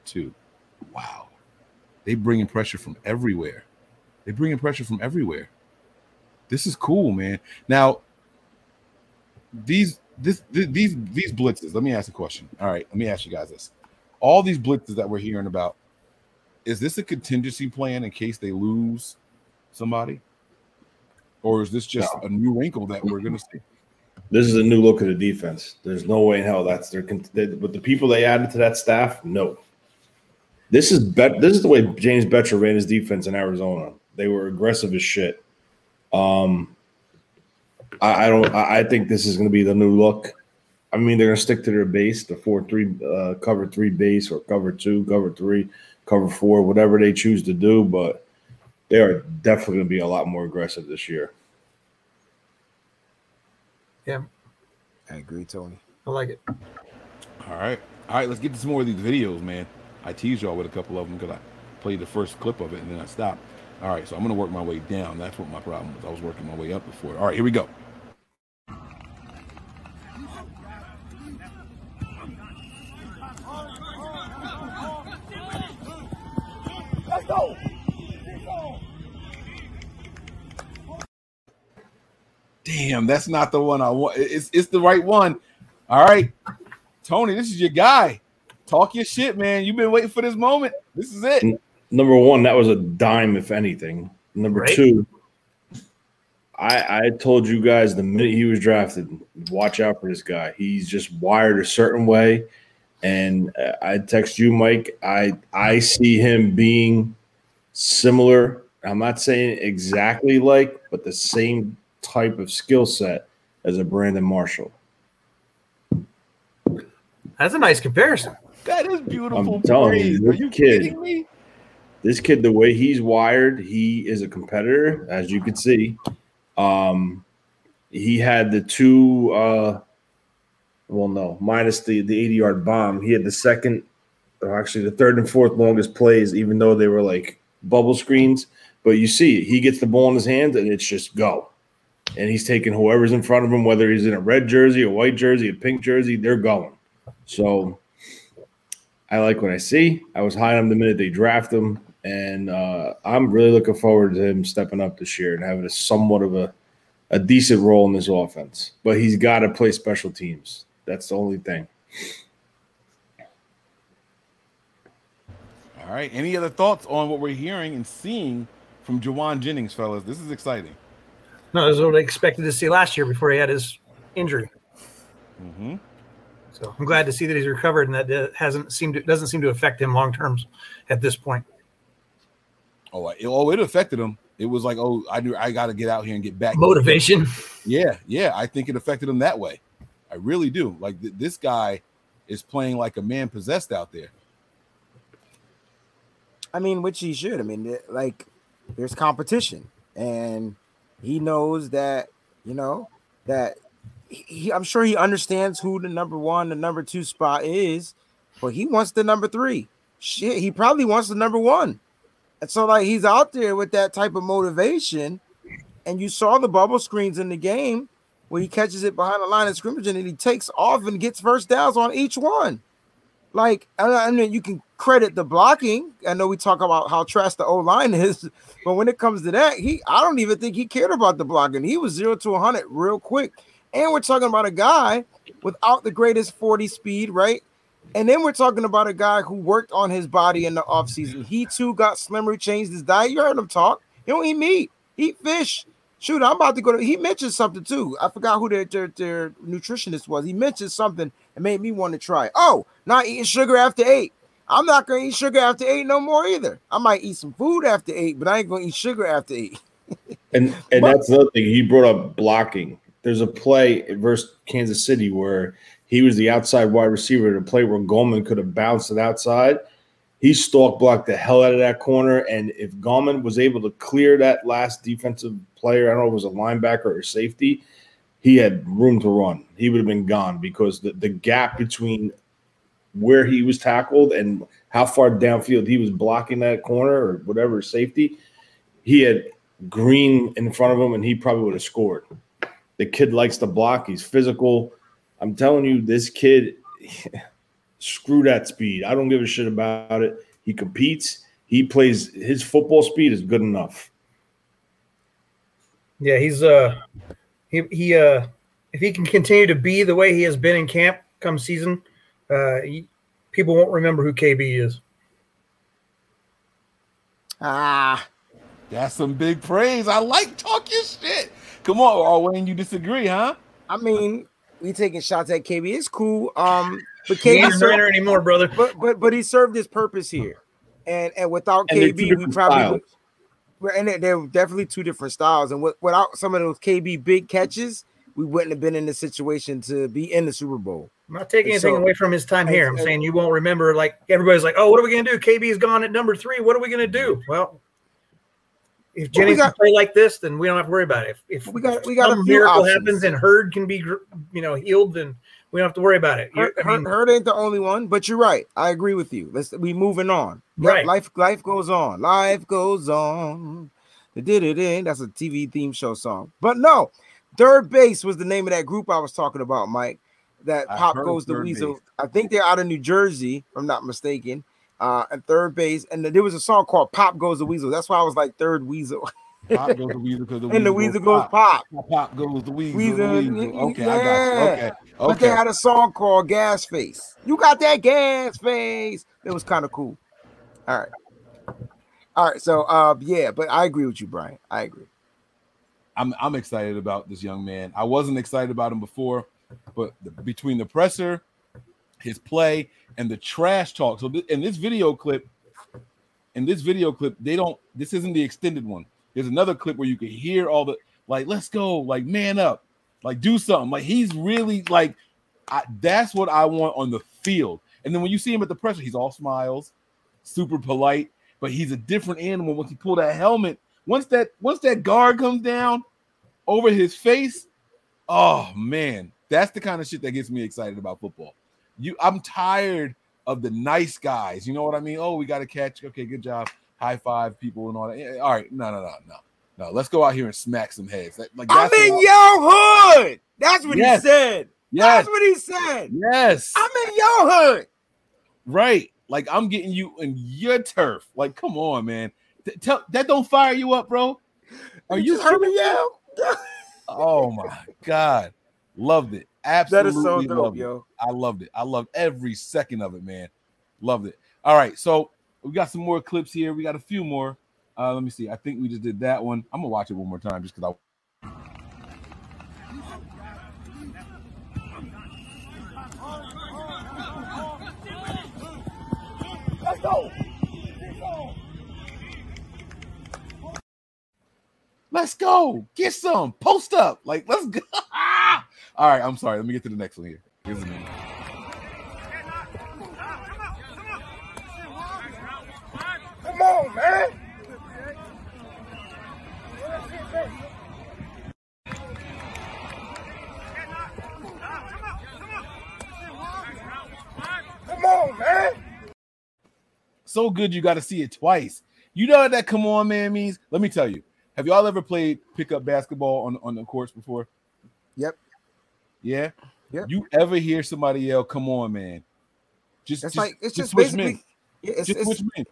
too. Wow, they bring in pressure from everywhere. They bring in pressure from everywhere. This is cool, man. Now these this th- these these blitzes. Let me ask a question. All right, let me ask you guys this: all these blitzes that we're hearing about, is this a contingency plan in case they lose somebody? Or is this just no. a new wrinkle that we're going to see? This is a new look at the defense. There's no way in hell that's their con- – with the people they added to that staff, no. This is bet- This is the way James Betcher ran his defense in Arizona. They were aggressive as shit. Um, I, I don't. I, I think this is going to be the new look. I mean, they're going to stick to their base, the four three, uh, cover three base or cover two, cover three, cover four, whatever they choose to do, but – they are definitely going to be a lot more aggressive this year. Yeah. I agree, Tony. I like it. All right. All right, let's get to some more of these videos, man. I teased y'all with a couple of them because I played the first clip of it and then I stopped. All right, so I'm going to work my way down. That's what my problem was. I was working my way up before. All right, here we go. Let's go. Damn, that's not the one I want. It's it's the right one. All right, Tony, this is your guy. Talk your shit, man. You've been waiting for this moment. This is it. N- number one, that was a dime, if anything. Number right? two, I I told you guys the minute he was drafted, watch out for this guy. He's just wired a certain way. And I text you, Mike. I I see him being similar. I'm not saying exactly like, but the same type of skill set as a Brandon Marshall. That's a nice comparison. That is beautiful. I'm telling praise. you, this Are you kid, kidding me? This kid, the way he's wired, he is a competitor, as you can see. Um, he had the two, uh, well, no, minus the the eighty-yard bomb. He had the second, or actually the third and fourth longest plays, even though they were like bubble screens. But you see, he gets the ball in his hands, and it's just go. And he's taking whoever's in front of him, whether he's in a red jersey, a white jersey, a pink jersey, they're going. So I like what I see. I was high on him the minute they draft him, and uh, I'm really looking forward to him stepping up this year and having a somewhat of a, a decent role in this offense. But he's got to play special teams. That's the only thing. All right. Any other thoughts on what we're hearing and seeing from Jauan Jennings, fellas? This is exciting. No, this is what I expected to see last year before he had his injury. Mm-hmm. So I'm glad to see that he's recovered and that hasn't seemed to, doesn't seem to affect him long term at this point. Oh, it, oh, it affected him. It was like, oh, I knew I got to get out here and get back. Motivation. Yeah, yeah, I think it affected him that way. I really do. Like th- this guy is playing like a man possessed out there. I mean, which he should. I mean, like there's competition and. He knows that, you know, that he, I'm sure he understands who the number one, the number two spot is, but he wants the number three. Shit, he probably wants the number one. And so, like, he's out there with that type of motivation. And you saw the bubble screens in the game where he catches it behind the line of scrimmage and he takes off and gets first downs on each one. Like, I mean, you can credit the blocking. I know we talk about how trash the O-line is, but when it comes to that, he I don't even think he cared about the blocking. He was zero to one hundred real quick. And we're talking about a guy without the greatest forty speed, right? And then we're talking about a guy who worked on his body in the offseason. He, too, got slimmer, changed his diet. You heard him talk. He don't eat meat. Eat fish. Shoot, I'm about to go to – he mentioned something, too. I forgot who their, their, their nutritionist was. He mentioned something and made me want to try it. Oh, not eating sugar after eight. I'm not going to eat sugar after eight no more either. I might eat some food after eight, but I ain't going to eat sugar after eight. and and but, that's another thing. He brought up blocking. There's a play versus Kansas City where he was the outside wide receiver to play where Goldman could have bounced it outside. He stalk blocked the hell out of that corner, and if Goldman was able to clear that last defensive player, I don't know if it was a linebacker or safety, he had room to run. He would have been gone because the, the gap between where he was tackled and how far downfield he was blocking that corner or whatever safety, he had Green in front of him, and he probably would have scored. The kid likes to block. He's physical. I'm telling you, this kid, screw that speed. I don't give a shit about it. He competes. He plays. His football speed is good enough. Yeah, he's uh, he he uh, if he can continue to be the way he has been in camp come season, uh, he, people won't remember who K B is. Ah, that's some big praise. I like talk your shit. Come on, Arwin, you disagree, huh? I mean, we taking shots at K B. It's cool. Um, but K B isn't served, anymore, brother. But but but he served his purpose here, and and without and K B, we probably. And they're definitely two different styles. And without some of those K B big catches, we wouldn't have been in the situation to be in the Super Bowl. I'm not taking anything so, away from his time here. I'm saying you won't remember, like, everybody's like, oh, what are we going to do? K B's gone at number three. What are we going to do? Well, if Jennings well, we got, can play like this, then we don't have to worry about it. If, if we got, we got some a miracle options. Happens and Hurd can be, you know, healed, then we don't have to worry about it. Hurd, I mean, Hurd ain't the only one, but you're right. I agree with you. Let's we moving on. Yep, right. Life life goes on. Life goes on. Did it in? That's a T V theme show song. But no, Third Base was the name of that group I was talking about, Mike. That I Pop Goes the Weasel. Base. I think they're out of New Jersey, if I'm not mistaken. Uh, and Third Base, and there was a song called "Pop Goes the Weasel." That's why I was like Third Weasel. Pop goes the weasel because the and weasel the weasel goes pop. Pop, pop goes the weasel. weasel. The weasel. Okay, yeah. I got you. Okay, okay. But they had a song called "Gas Face." You got that gas face? It was kind of cool. All right, all right. So, uh, yeah, but I agree with you, Brian. I agree. I'm I'm excited about this young man. I wasn't excited about him before, but the, between the presser, his play, and the trash talk. So th- in this video clip, in this video clip, they don't. This isn't the extended one. There's another clip where you can hear all the like, let's go, like man up, like do something. Like he's really like, I, that's what I want on the field. And then when you see him at the presser, he's all smiles, super polite, but he's a different animal once he pull that helmet. Once that once that guard comes down over his face, oh man, that's the kind of shit that gets me excited about football. You, I'm tired of the nice guys. You know what I mean? Oh, we got to catch. Okay, good job. High five people and all that. All right, no, no, no, no, no. Let's go out here and smack some heads. That, like, I'm in your hood. That's what yes. he said. Yes. That's what he said. Yes. I'm in your hood. Right. Like I'm getting you in your turf. Like, come on, man. Th- tell that don't fire you up, bro. Are you, you heard me yell? Oh my God, loved it. Absolutely that is so dope, loved yo. It. I loved it. I loved every second of it, man. Loved it. All right, so. We got some more clips here. We got a few more. Uh, let me see. I think we just did that one. I'm going to watch it one more time just because I. Let's go. Let's go. Get some. Post up. Like, let's go. All right. I'm sorry. Let me get to the next one here. Here's the next one. Come on, man. Come on, man. So good you got to see it twice. You know what that come on, man means? Let me tell you. Have y'all ever played pickup basketball on, on the courts before? Yep. Yeah? Yep. You ever hear somebody yell, come on, man? Just, That's just, like, it's just, just basically. Yeah, it's, just it's, men.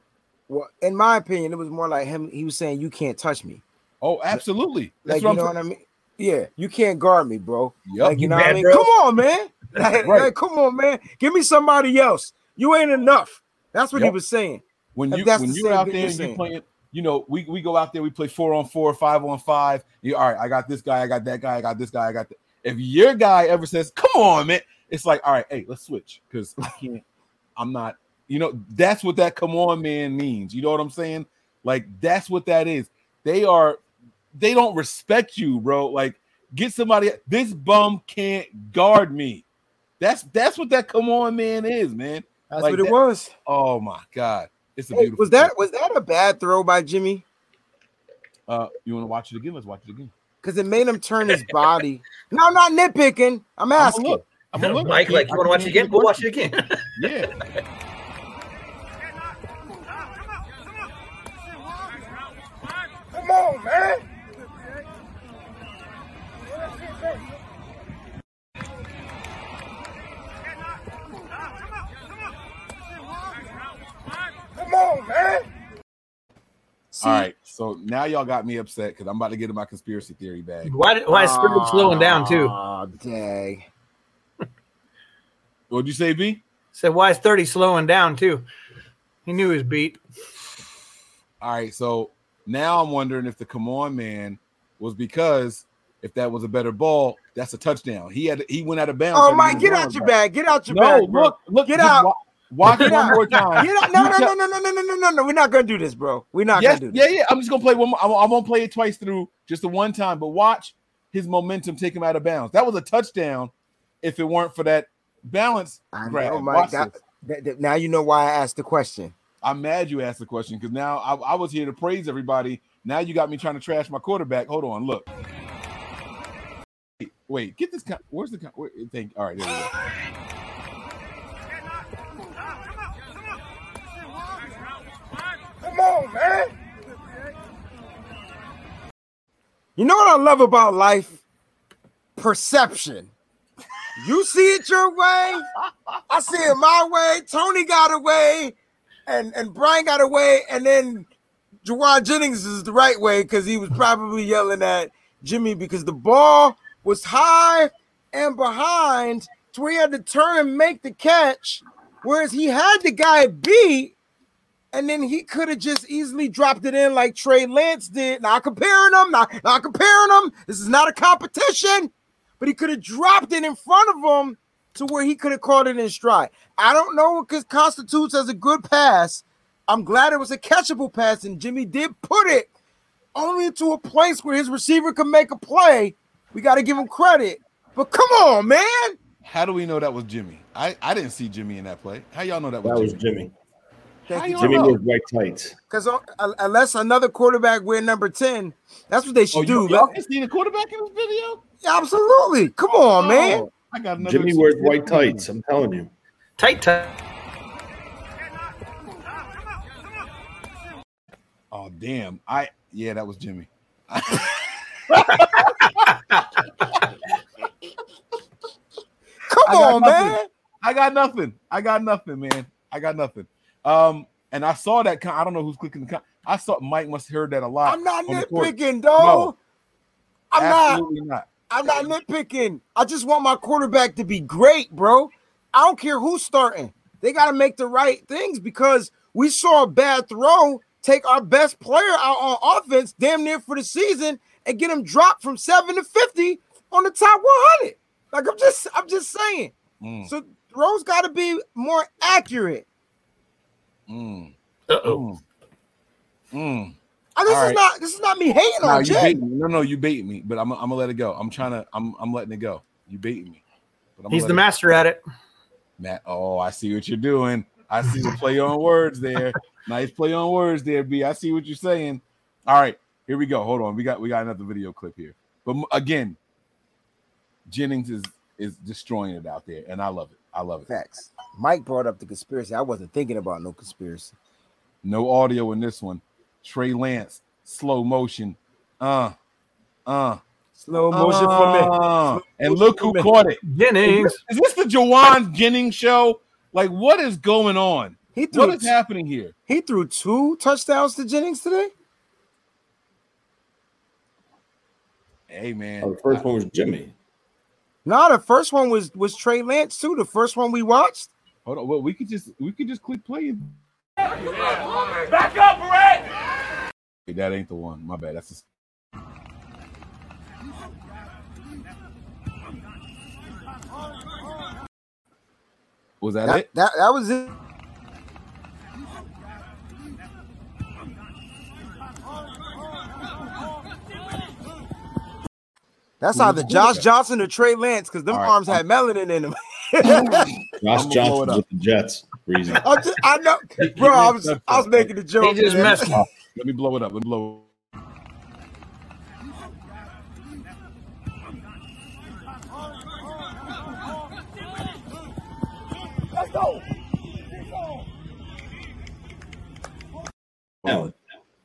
Well, in my opinion, it was more like him. He was saying, "You can't touch me." Oh, absolutely. That's like, what you know I'm... what I mean? Yeah, you can't guard me, bro. Yep. Like, you know, man, what I mean? Bro. Come on, man. Like, right. Like, come on, man. Give me somebody else. You ain't enough. That's what yep. he was saying. When you like, when you're out there and you're playing, you know, we, we go out there, we play four on four, five on five. You all right? I got this guy. I got that guy. I got this guy. I got that. If your guy ever says, "Come on, man," it's like, all right, hey, let's switch because I can't. I'm not. You know, that's what that come on, man means. You know what I'm saying? Like, that's what that is. They are, they don't respect you, bro. Like, get somebody, this bum can't guard me. That's that's what that come on, man is, man. That's like what it that, was. Oh my God. It's a hey, beautiful. Was that thing. Was that a bad throw by Jimmy? Uh, you want to watch it again? Let's watch it again. because it made him turn his body. No, I'm not nitpicking. I'm asking. I'm look. I'm gonna look. Mike, like, you want to watch it again? Go watch it again. Yeah. Come on, man. Come on, man. All right, so now y'all got me upset because I'm about to get in my conspiracy theory bag. Why? Why is Scribble slowing down too? Oh, dang. What'd you say, B? Said why is thirty slowing down too? He knew his beat. All right, so. Now I'm wondering if the come on man was because if that was a better ball, that's a touchdown. He had he went out of bounds. Oh my! Get out your bag! Get out your bag! No, look, look, get out! Watch it one more time. Get out! No, no, no, no, no, no, no, no, no! We're not gonna do this, bro. We're not gonna do this. Yeah, yeah. I'm just gonna play one more. I won't play it twice through, just the one time. But watch his momentum take him out of bounds. That was a touchdown. If it weren't for that balance grab. Oh my God! Now you know why I asked the question. I'm mad you asked the question because now I, I was here to praise everybody. Now you got me trying to trash my quarterback. Hold on, look. Wait, wait get this. Con- where's the? Con- where, thank. All right, there we go. Come on, man. You know what I love about life? Perception. You see it your way. I see it my way. Tony got away. And and Brian got away, and then Jauan Jennings is the right way because he was probably yelling at Jimmy because the ball was high and behind, so he had to turn and make the catch, whereas he had the guy beat, and then he could have just easily dropped it in like Trey Lance did. Not comparing them, not, not comparing them. This is not a competition, but he could have dropped it in front of him to where he could have caught it in stride. I don't know what constitutes as a good pass. I'm glad it was a catchable pass, and Jimmy did put it only to a place where his receiver could make a play. We got to give him credit. But come on, man. How do we know that was Jimmy? I, I didn't see Jimmy in that play. How y'all know that was that Jimmy? That was Jimmy. Jimmy was right tight. Because uh, unless another quarterback wear number ten, that's what they should oh, do. Y'all can see the quarterback in this video? Absolutely. Come on, oh. man. I got another Jimmy wears white tights. I'm telling you, tight tight. Oh damn! I yeah, that was Jimmy. Come on, man! I got nothing. I got nothing, man. I got nothing. Um, and I saw that. Con- I don't know who's clicking the. Con- I saw Mike must have heard that a lot. I'm not nitpicking, though. No, I'm absolutely not. not. I'm not nitpicking. I just want my quarterback to be great, bro. I don't care who's starting. They got to make the right things because we saw a bad throw take our best player out on offense damn near for the season and get him dropped from seven to fifty on the top one hundred. Like, I'm just I'm just saying. Mm. So throws got to be more accurate. Mm. Uh-oh. Mm. Oh, this All is right. not this is not me hating no, on you Jay. No, no, you baiting me, but I'm I'm gonna let it go. I'm trying to I'm I'm letting it go. You baiting me. But I'm He's the master go. at it. Matt, oh, I see what you're doing. I see the play on words there. Nice play on words there, B. I see what you're saying. All right, here we go. Hold on, we got we got another video clip here. But again, Jennings is is destroying it out there, and I love it. I love it. Facts. Mike brought up the conspiracy. I wasn't thinking about no conspiracy. No audio in this one. Trey Lance, slow motion, uh, uh, slow motion uh, for me. Slow and look who caught it, Jennings. Is this the Jauan Jennings show? Like, what is going on? He threw what is t- happening here? He threw two touchdowns to Jennings today. Hey man, oh, the first one was Jimmy. No, the first one was was Trey Lance too. The first one we watched. Hold on, well, we could just we could just click play. Back up, Verrett. That ain't the one. My bad. That's a... Was that, that it? That, that was it. That's Who either Josh that? Johnson or Trey Lance because them right, arms I'm... had melanin in them. Josh Johnson with the Jets. Reason. Just, I know, bro. I was I was making a joke. He just man. messed up. Let me blow it up. Let me blow it up. down.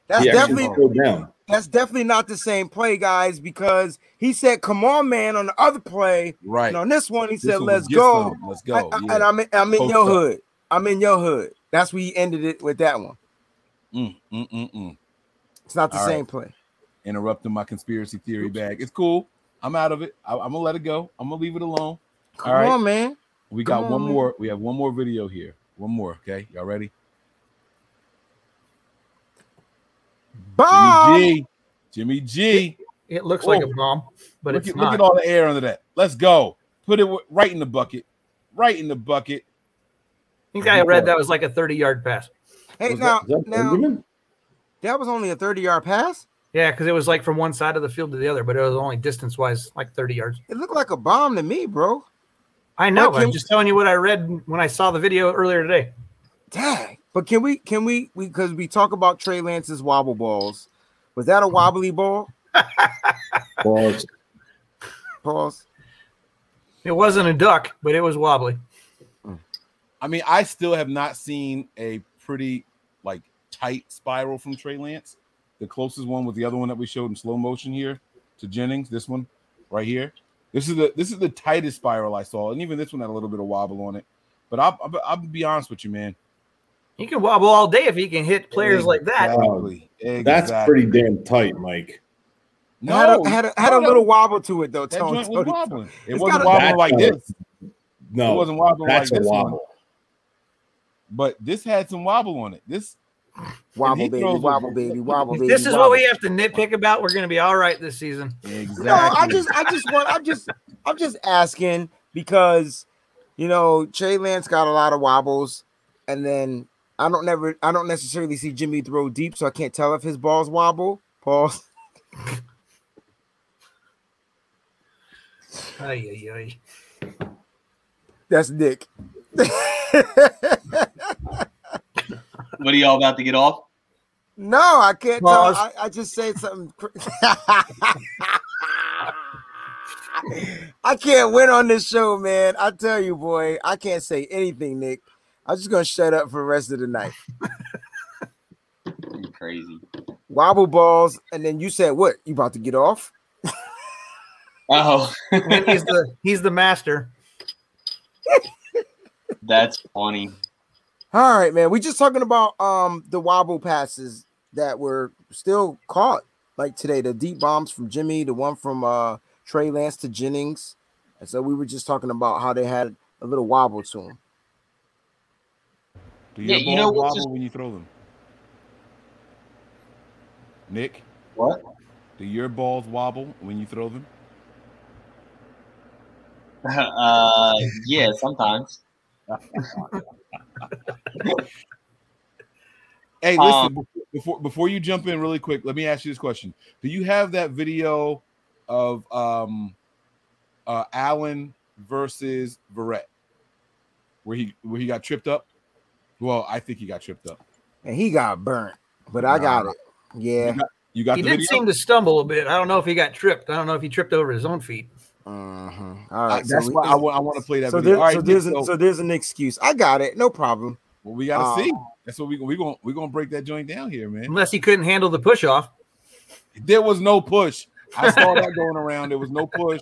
That's definitely down. That's definitely not the same play, guys, because he said, come on, man, on the other play. Right. And on this one, he this said, one let's, go. let's go. Let's go. Yeah. And I'm in, I'm in Post your up. hood. I'm in your hood. That's where he ended it with that one. Mm, mm, mm, mm. It's not the All same right. play. Interrupting my conspiracy theory bag. It's cool. I'm out of it. I, I'm going to let it go. I'm going to leave it alone. Come All right. on, man. We got on, one man. more. We have one more video here. One more. Okay. Y'all ready? Bomb. Jimmy G. Jimmy G. It, it looks Whoa. like a bomb, but look it's at, not. Look at all the air under that. Let's go. Put it right in the bucket. Right in the bucket. I think I read that was like a thirty-yard pass. Hey, was now, that, now that, that was only a thirty-yard pass? Yeah, because it was like from one side of the field to the other, but it was only distance-wise like thirty yards. It looked like a bomb to me, bro. I know. But I'm we, just telling you what I read when I saw the video earlier today. Dang. But can we, can we, because we, we talk about Trey Lance's wobble balls. Was that a wobbly ball? Balls. Balls. It wasn't a duck, but it was wobbly. I mean, I still have not seen a pretty, like, tight spiral from Trey Lance. The closest one was the other one that we showed in slow motion here to Jennings, this one right here. This is the this is the tightest spiral I saw, and even this one had a little bit of wobble on it. But I'll, I'll, I'll be honest with you, man. He can wobble all day if he can hit players exactly. like that. Exactly. That's pretty damn tight, Mike. No, had a, had a, had a little wobble to it, though. That Tony, joint was Tony. wobbling. It it's wasn't wobbling like this. No, it wasn't wobbling like this wobble. One. But this had some wobble on it. This wobble baby, wobble baby, wobble baby. This is wobble. What we have to nitpick about. We're going to be all right this season. Exactly. No, I just, I just want, I'm just, I'm just asking because you know Trey Lance got a lot of wobbles, and then I don't never, I don't necessarily see Jimmy throw deep, so I can't tell if his balls wobble. Pause. Ay, ay, ay. That's Nick. What are y'all about to get off? No, I can't Pause. tell. I, I just said something. I can't win on this show, man. I tell you, boy, I can't say anything, Nick. I'm just going to shut up for the rest of the night. You're crazy. Wobble balls. And then you said what? You about to get off? Oh. he's, the, he's the master. That's funny. All right, man. We just talking about um the wobble passes that were still caught like today. The deep bombs from Jimmy, the one from uh Trey Lance to Jennings. And so we were just talking about how they had a little wobble to them. Do your yeah, balls you know, wobble just... when you throw them? Nick? What? Do your balls wobble when you throw them? uh yeah, sometimes. Hey, listen, um, before before you jump in really quick, let me ask you this question. Do you have that video of um uh Allen versus Verrett where he where he got tripped up? Well, I think he got tripped up. And he got burnt, but I got uh, it. Yeah. You got, you got he the did video? seem to stumble a bit. I don't know if he got tripped. I don't know if he tripped over his own feet. Uh-huh. All right, I, that's so why we, I, w- I want to play that. So, video. There, All right, so there's a, so there's an excuse. I got it, no problem. Well, we gotta uh, see. That's what we we gonna we gonna break that joint down here, man. Unless he couldn't handle the push off, there was no push. I saw that going around. There was no push.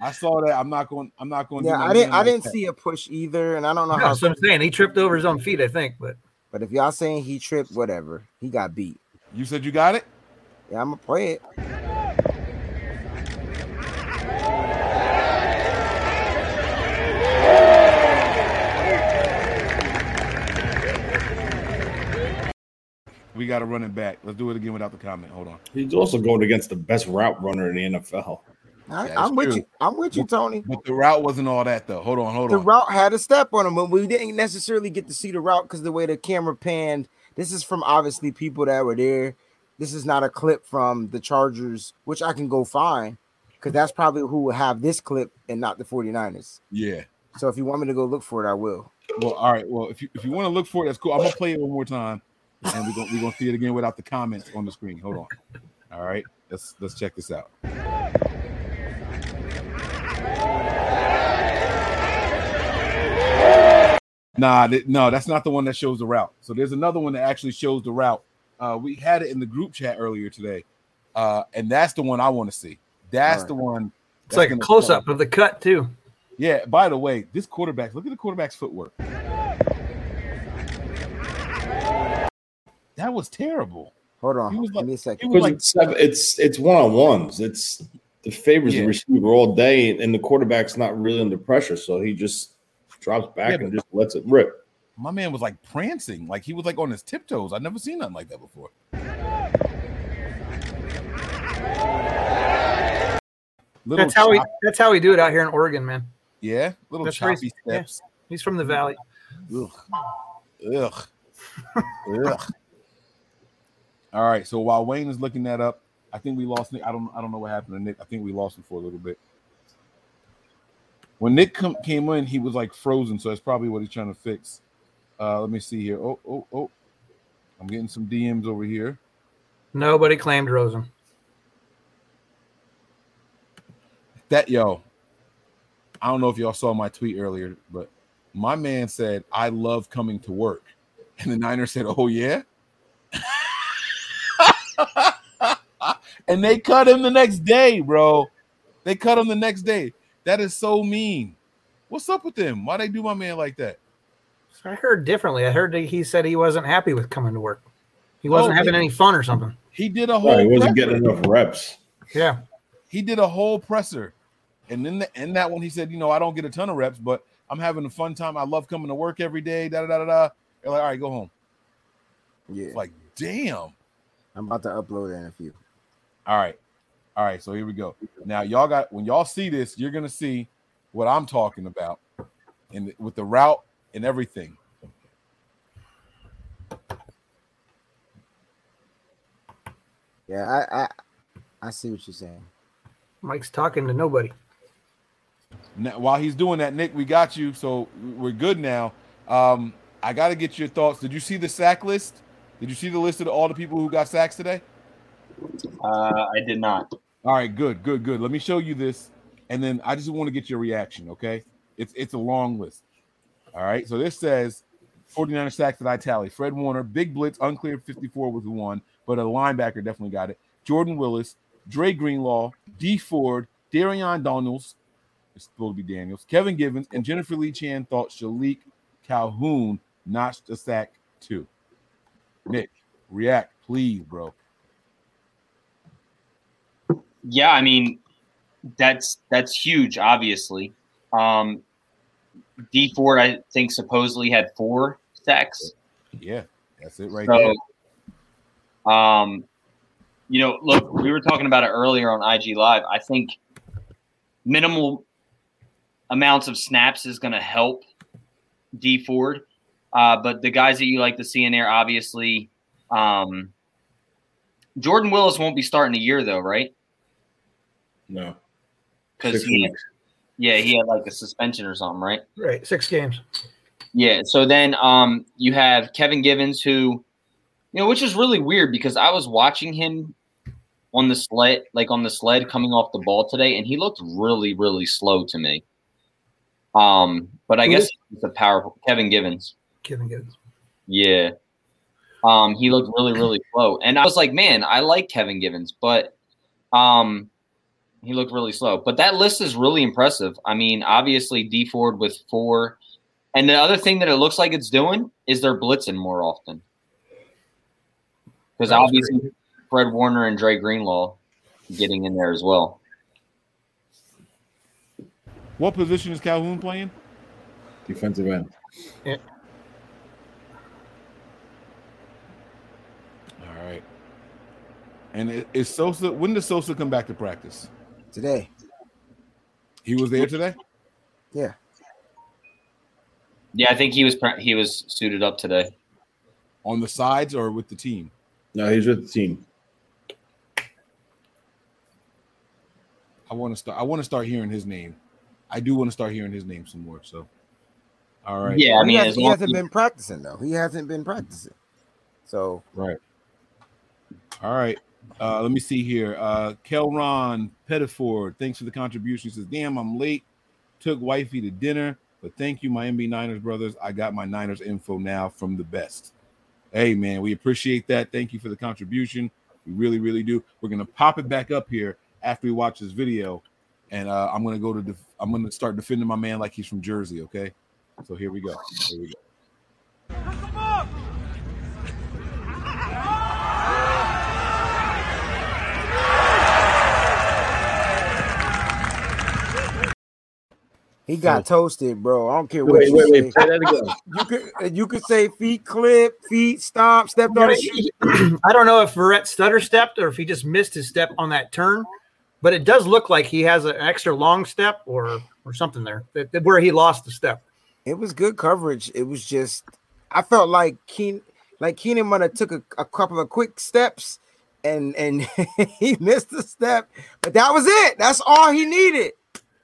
I saw that. I'm not going. I'm not going. Yeah, I didn't. I like didn't that. see a push either, and I don't know no, how. So I'm saying he tripped over his own feet, I think. But but if y'all saying he tripped, whatever, he got beat. You said you got it. Yeah, I'm gonna play it. We got to run it back. Let's do it again without the comment. Hold on. He's also going against the best route runner in the N F L. I, yeah, I'm with true. you. I'm with you, Tony. But the route wasn't all that, though. Hold on, hold the on. The route had a step on him, but we didn't necessarily get to see the route because the way the camera panned. This is from, obviously, people that were there. This is not a clip from the Chargers, which I can go find because that's probably who will have this clip and not the 49ers. Yeah. So if you want me to go look for it, I will. Well, all right. Well, if you, if you want to look for it, that's cool. I'm going to play it one more time. And we're gonna we're gonna see it again without the comments on the screen. Hold on. All right, let's let's check this out. Nah, th- no, that's not the one that shows the route. So there's another one that actually shows the route Uh, we had it in the group chat earlier today, uh, and that's the one I want to see. That's right. the one. It's like a close-up of the cut, too. Yeah, by the way, this quarterback, look at the quarterback's footwork. That was terrible. Hold on. Like, give me a second. It like, it's, it's, it's one-on-ones. It's the favors yeah. the receiver all day, and the quarterback's not really under pressure, so he just drops back yeah, and just lets it rip. My man was like prancing. Like he was like on his tiptoes. I've never seen nothing like that before. Little that's how chop- we that's how we do it out here in Oregon, man. Yeah, little that's choppy he's, steps. Yeah. He's from the valley. Ugh. Ugh. Ugh. All right. So while Wayne is looking that up, I think we lost Nick. I don't I don't know what happened to Nick. I think we lost him for a little bit. When Nick com- came in, he was like frozen, so that's probably what he's trying to fix. Uh, let me see here. Oh, oh, oh. I'm getting some D Ms over here. Nobody claimed Rosen. That yo, I don't know if y'all saw my tweet earlier, but my man said, I love coming to work. And the Niners said, oh, yeah. And they cut him the next day, bro. They cut him the next day. That is so mean. What's up with them? Why they do my man like that? I heard differently. I heard that he said he wasn't happy with coming to work. He wasn't oh, having he, any fun or something. He did a whole oh, he wasn't presser. Getting enough reps. Yeah. He did a whole presser. And then the, in that one, he said, you know, I don't get a ton of reps, but I'm having a fun time. I love coming to work every day. Da da da da da. They're like, all right, go home. Yeah. It's like, damn. I'm about to upload that in a few. All right. All right. So here we go. Now, y'all got, when y'all see this, you're going to see what I'm talking about and with the route and everything. Yeah, I, I, I see what you're saying. Mike's talking to nobody. Now, while he's doing that, Nick, we got you. So we're good now. Um, I got to get your thoughts. Did you see the sack list? Did you see the list of all the people who got sacks today? Uh, I did not. All right, good, good, good. Let me show you this, and then I just want to get your reaction, okay? It's it's a long list. All right, so this says forty-niner sacks that I tally. Fred Warner, big blitz, uncleared fifty-four was the one, but a linebacker definitely got it. Jordan Willis, Dre Greenlaw, D Ford, Darian Daniels, it's supposed to be Daniels, Kevin Givens, and Jennifer Lee Chan thought Shalik Calhoun notched a sack too. Nick, react, please, bro. Yeah, I mean, that's that's huge, obviously. Um, D Ford, I think, supposedly had four sacks. Yeah, that's it right so, there. Um, you know, look, we were talking about it earlier on I G Live. I think minimal amounts of snaps is going to help D Ford. Uh, but the guys that you like to see in there, obviously, um, Jordan Willis won't be starting a year, though, right? No, because he, yeah, he had like a suspension or something, right? Right, six games. Yeah, so then um, you have Kevin Givens, who, you know, which is really weird because I was watching him on the sled, like on the sled coming off the ball today, and he looked really, really slow to me. Um, but I who guess is? It's a powerful Kevin Givens. Kevin Givens. Yeah. Um, he looked really, really slow, and I was like, man, I like Kevin Givens, but um. He looked really slow, but that list is really impressive. I mean, obviously D Ford with four, and the other thing that it looks like it's doing is they're blitzing more often because obviously great. Fred Warner and Dre Greenlaw getting in there as well. What position is Calhoun playing? Defensive end. Yeah. All right. And is Sosa? When does Sosa come back to practice? Today. He was there today? Yeah. Yeah, I think he was he was suited up today. On the sides or with the team? No, he's with the team. I want to start I want to start hearing his name. I do want to start hearing his name some more, so. All right. Yeah, I mean, he, has, he hasn't he, been practicing though. He hasn't been practicing. So, right. All right. Uh, let me see here. Uh, Kelron Pettiford, thanks for the contribution. He says, damn, I'm late. Took wifey to dinner, but thank you, my N B Niners brothers. I got my Niners info now from the best. hey, man, we appreciate that. Thank you for the contribution. We really, really do. We're going to pop it back up here after we watch this video. And uh, I'm going to go to def- I'm going to start defending my man like he's from Jersey. OK, so here we go. Here we go. He got so, toasted, bro. I don't care what wait, you wait, say. Wait, play that again. You could you could say feet clip, feet stomp, stepped on. I don't know if Verrett stutter stepped or if he just missed his step on that turn, but it does look like he has an extra long step or or something there that, that where he lost the step. It was good coverage. It was just I felt like Keen like Keenan might have took a, a couple of quick steps and and he missed the step, but that was it. That's all he needed.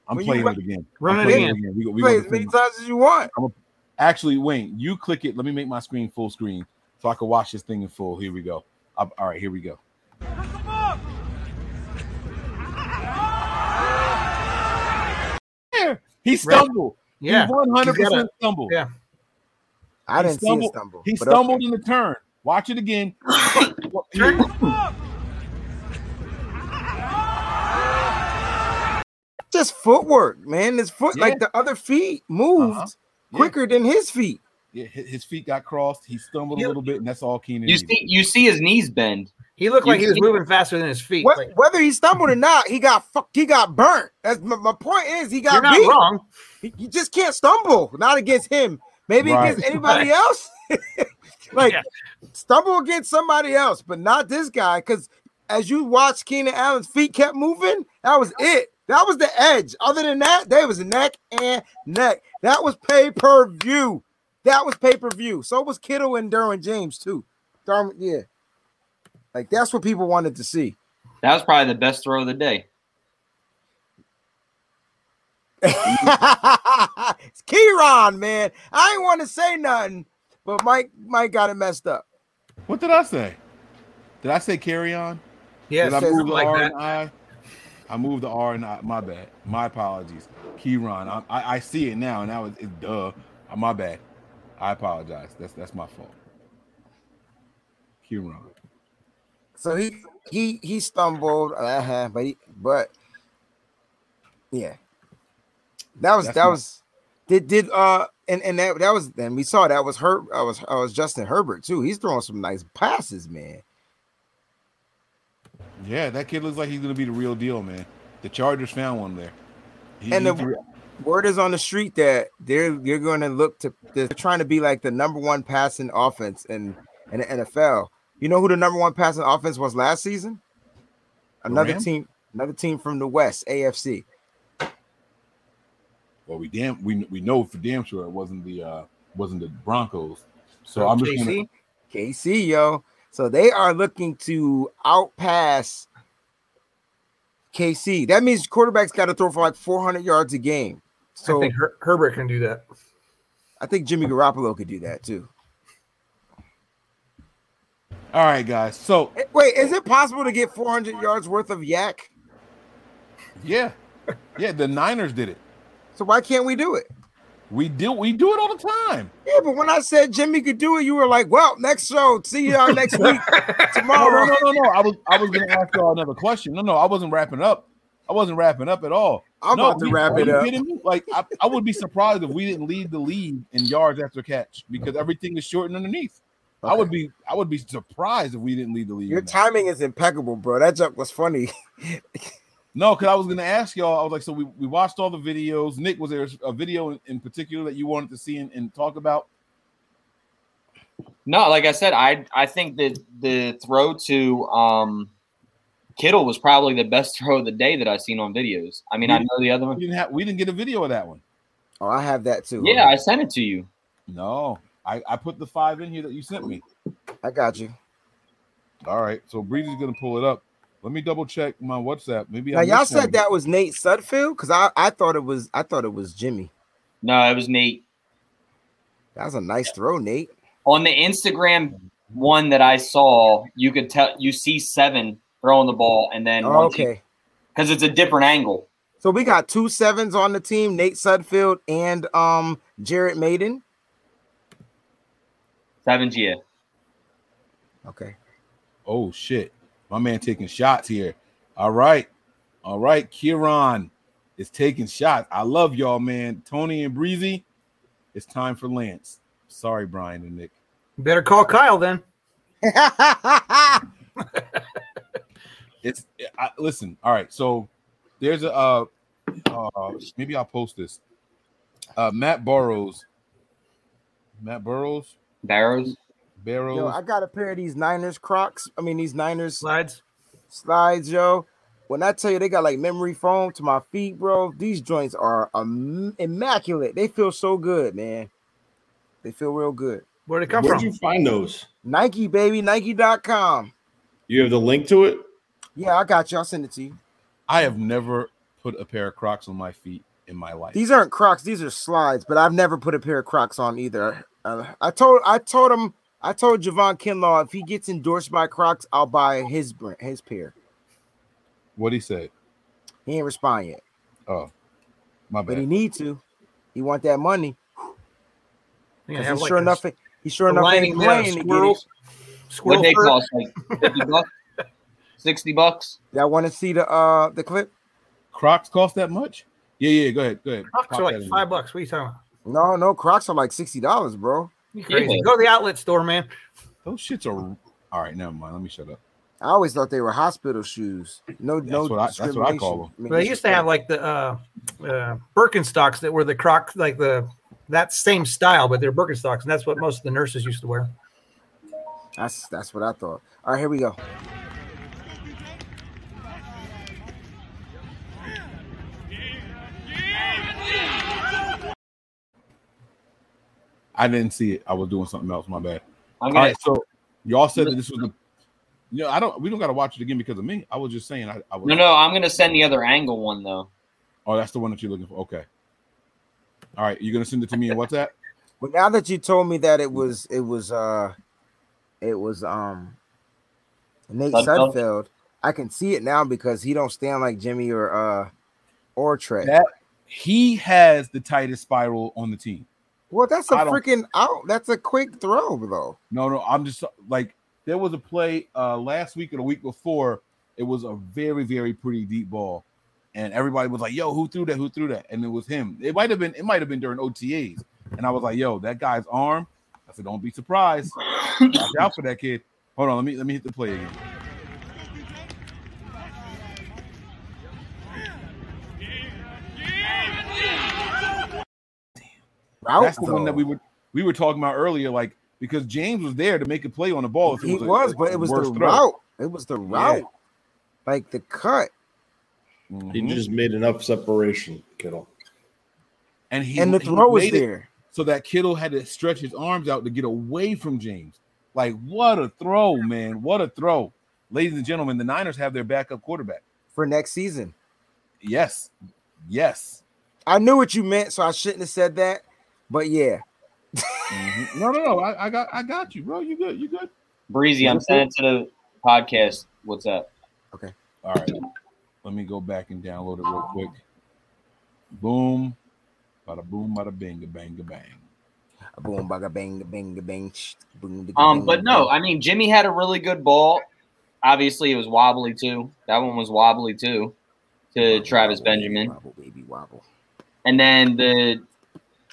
I'm when playing you, it again. Run it again. again. We, we play as many times as you want. I'm a, actually, Wayne, you click it. Let me make my screen full screen so I can watch this thing in full. Here we go. I'm, all right, here we go. He stumbled. Yeah. He one hundred percent stumbled. Yeah. I didn't see him stumble. He stumbled okay. in the turn. Watch it again. Turn up. Just footwork, man. His foot, yeah. like the other feet, moved uh-huh. yeah. quicker than his feet. Yeah, his feet got crossed. He stumbled yeah. a little bit, and that's all Keenan. You see, did. you see his knees bend. He looked you like he was moving faster than his feet. What, like, whether he stumbled or not, he got fucked. He got burnt. That's my, my point. Is he got you're not beat. Wrong? He, you just can't stumble. Not against him. Maybe right. against anybody right. else. like yeah. stumble against somebody else, but not this guy. Because as you watch Keenan Allen's feet kept moving, that was it. That was the edge. Other than that, there was neck and neck. That was pay-per-view. That was pay-per-view. So was Kittle and Derwin James, too. Darn, yeah. Like, that's what people wanted to see. That was probably the best throw of the day. It's Kieron, man. I ain't want to say nothing, but Mike Mike got it messed up. What did I say? Did I say carry on? Yeah, I moved the like R that. And I? I moved the R and I, my bad. My apologies. Kieron. I, I, I see it now, and now it's, it's duh. My bad. I apologize. That's that's my fault. Kieron. So he he he stumbled, uh-huh, but he, but yeah, that was that's that my, was did did uh and and that that was then we saw that was Her I was I was Justin Herbert too. He's throwing some nice passes, man. Yeah, that kid looks like he's going to be the real deal, man. The Chargers found one there. He, and the he, word is on the street that they're you're going to look to – they're trying to be like the number one passing offense in, in the N F L. You know who the number one passing offense was last season? Another Rams? team another team from the West, A F C. Well, we damn we we know for damn sure it wasn't the uh, wasn't the Broncos. So, so I'm just going to – K C, yo. So they are looking to outpass K C. That means quarterbacks got to throw for like four hundred yards a game. So I think Her- Herbert can do that. I think Jimmy Garoppolo could do that too. All right, guys. So wait, is it possible to get four hundred yards worth of yak? Yeah, yeah. The Niners did it. So why can't we do it? We do we do it all the time. Yeah, but when I said Jimmy could do it, you were like, well, next show. See y'all next week. Tomorrow. No, no, no, no. I was I was gonna ask y'all another question. No, no, I wasn't wrapping up. I wasn't wrapping up at all. I'm no, about to we, wrap it up. Like I, I would be surprised if we didn't lead the league in yards after catch because everything is short and underneath. Okay. I would be I would be surprised if we didn't lead the league. Your timing is impeccable, bro. That joke was funny. No, because I was going to ask y'all, I was like, so we, we watched all the videos. Nick, was there a video in, in particular that you wanted to see and, and talk about? No, like I said, I I think that the throw to um, Kittle was probably the best throw of the day that I've seen on videos. I mean, we I know the other one. We didn't, have, we didn't get a video of that one. Oh, I have that too. Yeah, I sent it to you. No, I, I put the five in here that you sent me. I got you. All right, so Breezy's going to pull it up. Let me double check my WhatsApp. Maybe now I y'all said one. That was Nate Sudfield because I, I thought it was I thought it was Jimmy. No, it was Nate. That was a nice yeah. throw, Nate. On the Instagram one that I saw, you could tell you see seven throwing the ball and then oh, okay because it's a different angle. So we got two sevens on the team: Nate Sudfield and um Jared Maiden. Seven, yeah. Okay. Oh, shit. My man taking shots here. All right. All right. Kieran is taking shots. I love y'all, man. Tony and Breezy, it's time for Lance. Sorry, Brian and Nick. Better call Kyle then. it's I, listen. All right. So there's a uh, uh, maybe I'll post this. Uh, Matt Burrows. Matt Burrows. Barrows. Barrows. Yo, I got a pair of these Niners Crocs. I mean these Niners slides. Slides, yo. When I tell you they got like memory foam to my feet, bro. These joints are um, immaculate. They feel so good, man. They feel real good. Where'd they come Where'd from? Where'd you find those? Nike, baby. Nike dot com. You have the link to it? Yeah, I got you. I'll send it to you. I have never put a pair of Crocs on my feet in my life. These aren't Crocs. These are slides, but I've never put a pair of Crocs on either. Uh, I told I told him, I told Jauan Kinlaw, if he gets endorsed by Crocs, I'll buy his his pair. What'd he say? He ain't respond yet. Oh, my bad. But he need to. He want that money. Because yeah, he's, like sure enough, he's sure enough ain't playing to get it. Squirrel they cost like fifty bucks? sixty bucks? Y'all want to see the uh, the clip? Crocs cost that much? Yeah, yeah, go ahead. Go ahead. Crocs Pop are like five bucks. What are you talking about? No, no, Crocs are like sixty dollars, bro. You crazy. Yeah. Go to the outlet store, man. Those shits are – all right, never mind. Let me shut up. I always thought they were hospital shoes. No, that's no, what I, that's what I call them. I mean, well, they used to have like the uh, uh, Birkenstocks that were the Croc, like the that same style, but they're Birkenstocks, and that's what most of the nurses used to wear. That's that's what I thought. All right, here we go. I didn't see it. I was doing something else. My bad. All right, so y'all said that this was the. No, I don't. We don't got to watch it again because of me. I was just saying. I, I was, no, no. I'm gonna send the other angle one though. Oh, that's the one that you're looking for. Okay. All right, you're gonna send it to me in WhatsApp. But now that you told me that it was, it was, uh, it was, um, Nate Sudfeld, Sudfeld, I can see it now because he don't stand like Jimmy or uh or Trey. That, he has the tightest spiral on the team. Well, that's a I freaking out. That's a quick throw, though. No, no, I'm just like. There was a play uh, last week or the week before. It was a very, very pretty deep ball, and everybody was like, "Yo, who threw that? Who threw that?" And it was him. It might have been. It might have been during O T As, and I was like, "Yo, that guy's arm." I said, "Don't be surprised. Watch out for that kid." Hold on, let me let me hit the play again. Damn. That's the one that we were we were talking about earlier, like. Because James was there to make a play on the ball. He was, was a, but it was the throw. route. It was the route. Yeah. Like the cut. Mm-hmm. He just made enough separation, Kittle. And he and the throw he was there. So that Kittle had to stretch his arms out to get away from James. Like, what a throw, man. What a throw. Ladies and gentlemen, the Niners have their backup quarterback. For next season. Yes. Yes. I knew what you meant, so I shouldn't have said that. But, yeah. mm-hmm. No, no, no. I, I got, I got you, bro. You good? You good? Breezy, I'm sending to the podcast. What's up? Okay. All right. Let me go back and download it real quick. Boom, bada boom, bada bing, bang, bang. Boom, bada bing, bang, bang. Um, but no, I mean Jimmy had a really good ball. Obviously, it was wobbly too. That one was wobbly too. To Travis Benjamin. Wobble, baby, wobble. And then the.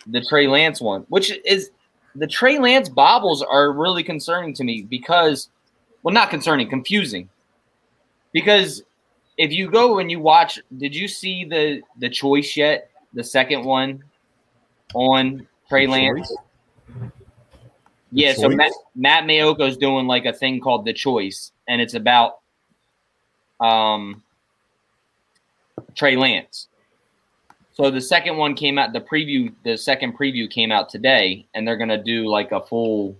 The Trey Lance one, which is the Trey Lance bobbles are really concerning to me because, well, not concerning, confusing. Because if you go and you watch, did you see the, the choice yet? The second one on Trey Lance? Yeah, so Matt, Matt Mayoko's doing like a thing called The Choice, and it's about um Trey Lance. So the second one came out, the preview, the second preview came out today, and they're going to do like a full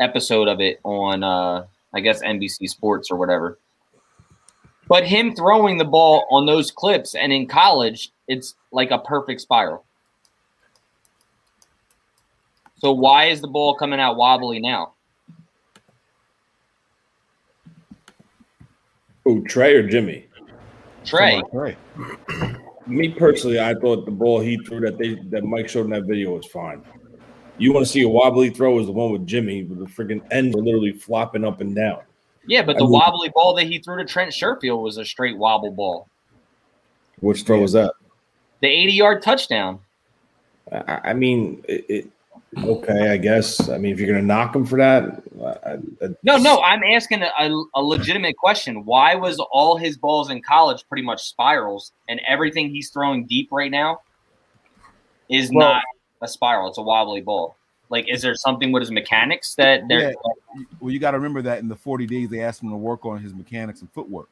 episode of it on, uh, I guess, N B C Sports or whatever. But him throwing the ball on those clips and in college, it's like a perfect spiral. So why is the ball coming out wobbly now? Oh, Trey or Jimmy? Trey. Trey. Me personally, I thought the ball he threw that they that Mike showed in that video was fine. You want to see a wobbly throw is the one with Jimmy, with the freaking ends are literally flopping up and down. Yeah, but the I mean, wobbly ball that he threw to Trent Sherfield was a straight wobble ball. Which throw yeah. was that? The eighty-yard touchdown. I, I mean, it, it, okay, I guess. I mean, if you're going to knock him for that. I, I, no, no, I'm asking a, a legitimate question. Why was all his balls in college pretty much spirals, and everything he's throwing deep right now is well, not a spiral? It's a wobbly ball. Like, is there something with his mechanics that they're yeah. – Well, you got to remember that in the forty days, they asked him to work on his mechanics and footwork.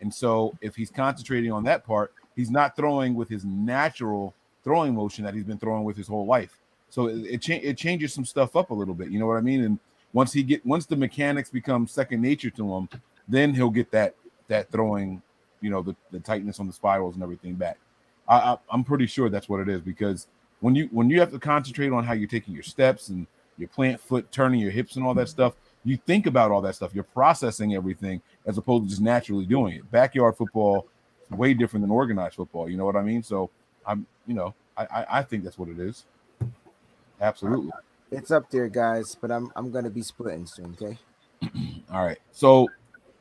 And so if he's concentrating on that part, he's not throwing with his natural throwing motion that he's been throwing with his whole life. So it it, cha- it changes some stuff up a little bit. You know what I mean? And once he get once the mechanics become second nature to him, then he'll get that that throwing, you know, the, the tightness on the spirals and everything back. I, I, I'm pretty sure that's what it is, because when you when you have to concentrate on how you're taking your steps and your plant foot, turning your hips and all that stuff, you think about all that stuff. You're processing everything as opposed to just naturally doing it. Backyard football is way different than organized football. You know what I mean? So I'm, you know, I, I, I think that's what it is. Absolutely. It's up there, guys, but I'm I'm gonna be splitting soon, okay? All right. So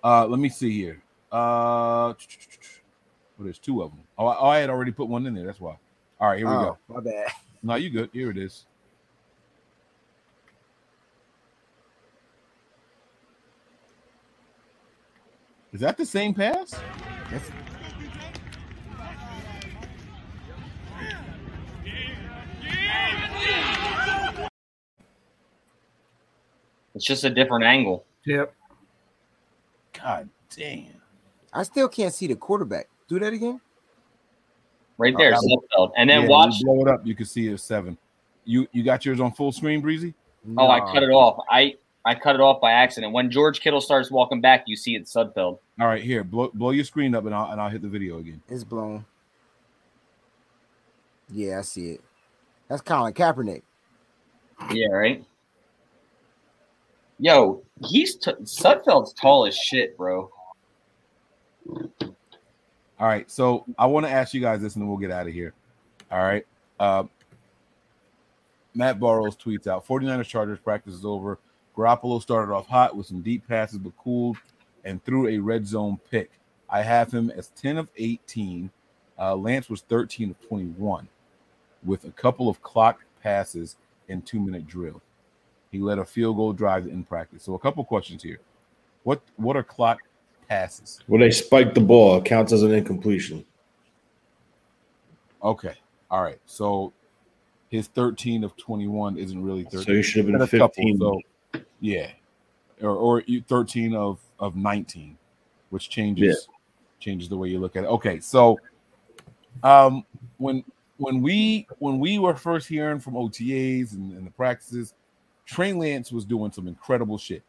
uh let me see here. Uh well, there's two of them. Oh, I, I had already put one in there, that's why. All right, here we oh, go. My bad. No, you good. Here it is. Is that the same pass? That's... It's just a different angle. Yep. God damn. I still can't see the quarterback. Do that again. Right there, oh, and then yeah, watch. You blow it up. You can see it seven. You you got yours on full screen, Breezy? No. Oh, I cut it off. I, I cut it off by accident. When George Kittle starts walking back, you see it Sudfeld. All right, here, blow blow your screen up, and I'll and I'll hit the video again. It's blown. Yeah, I see it. That's Colin Kaepernick. Yeah, right. Yo, he's t- Sudfeld's tall as shit, bro. All right, so I want to ask you guys this, and then we'll get out of here. All right. Uh, Matt Barrows tweets out, forty-niners Chargers practice is over. Garoppolo started off hot with some deep passes, but cooled and threw a red zone pick. I have him as ten of eighteen. Uh, Lance was thirteen of twenty-one with a couple of clocked passes and two-minute drill. He led a field goal drive in practice. So a couple questions here. What, what are clocked passes? Well, they spike the ball. It counts as an incompletion. Okay. All right. So his thirteen of twenty-one isn't really thirteen. So you should have been fifteen. Couple, so, yeah. Or or you thirteen of nineteen, which changes yeah. changes the way you look at it. Okay. So um when when we when we were first hearing from O T As and, and the practices, Trey Lance was doing some incredible shit.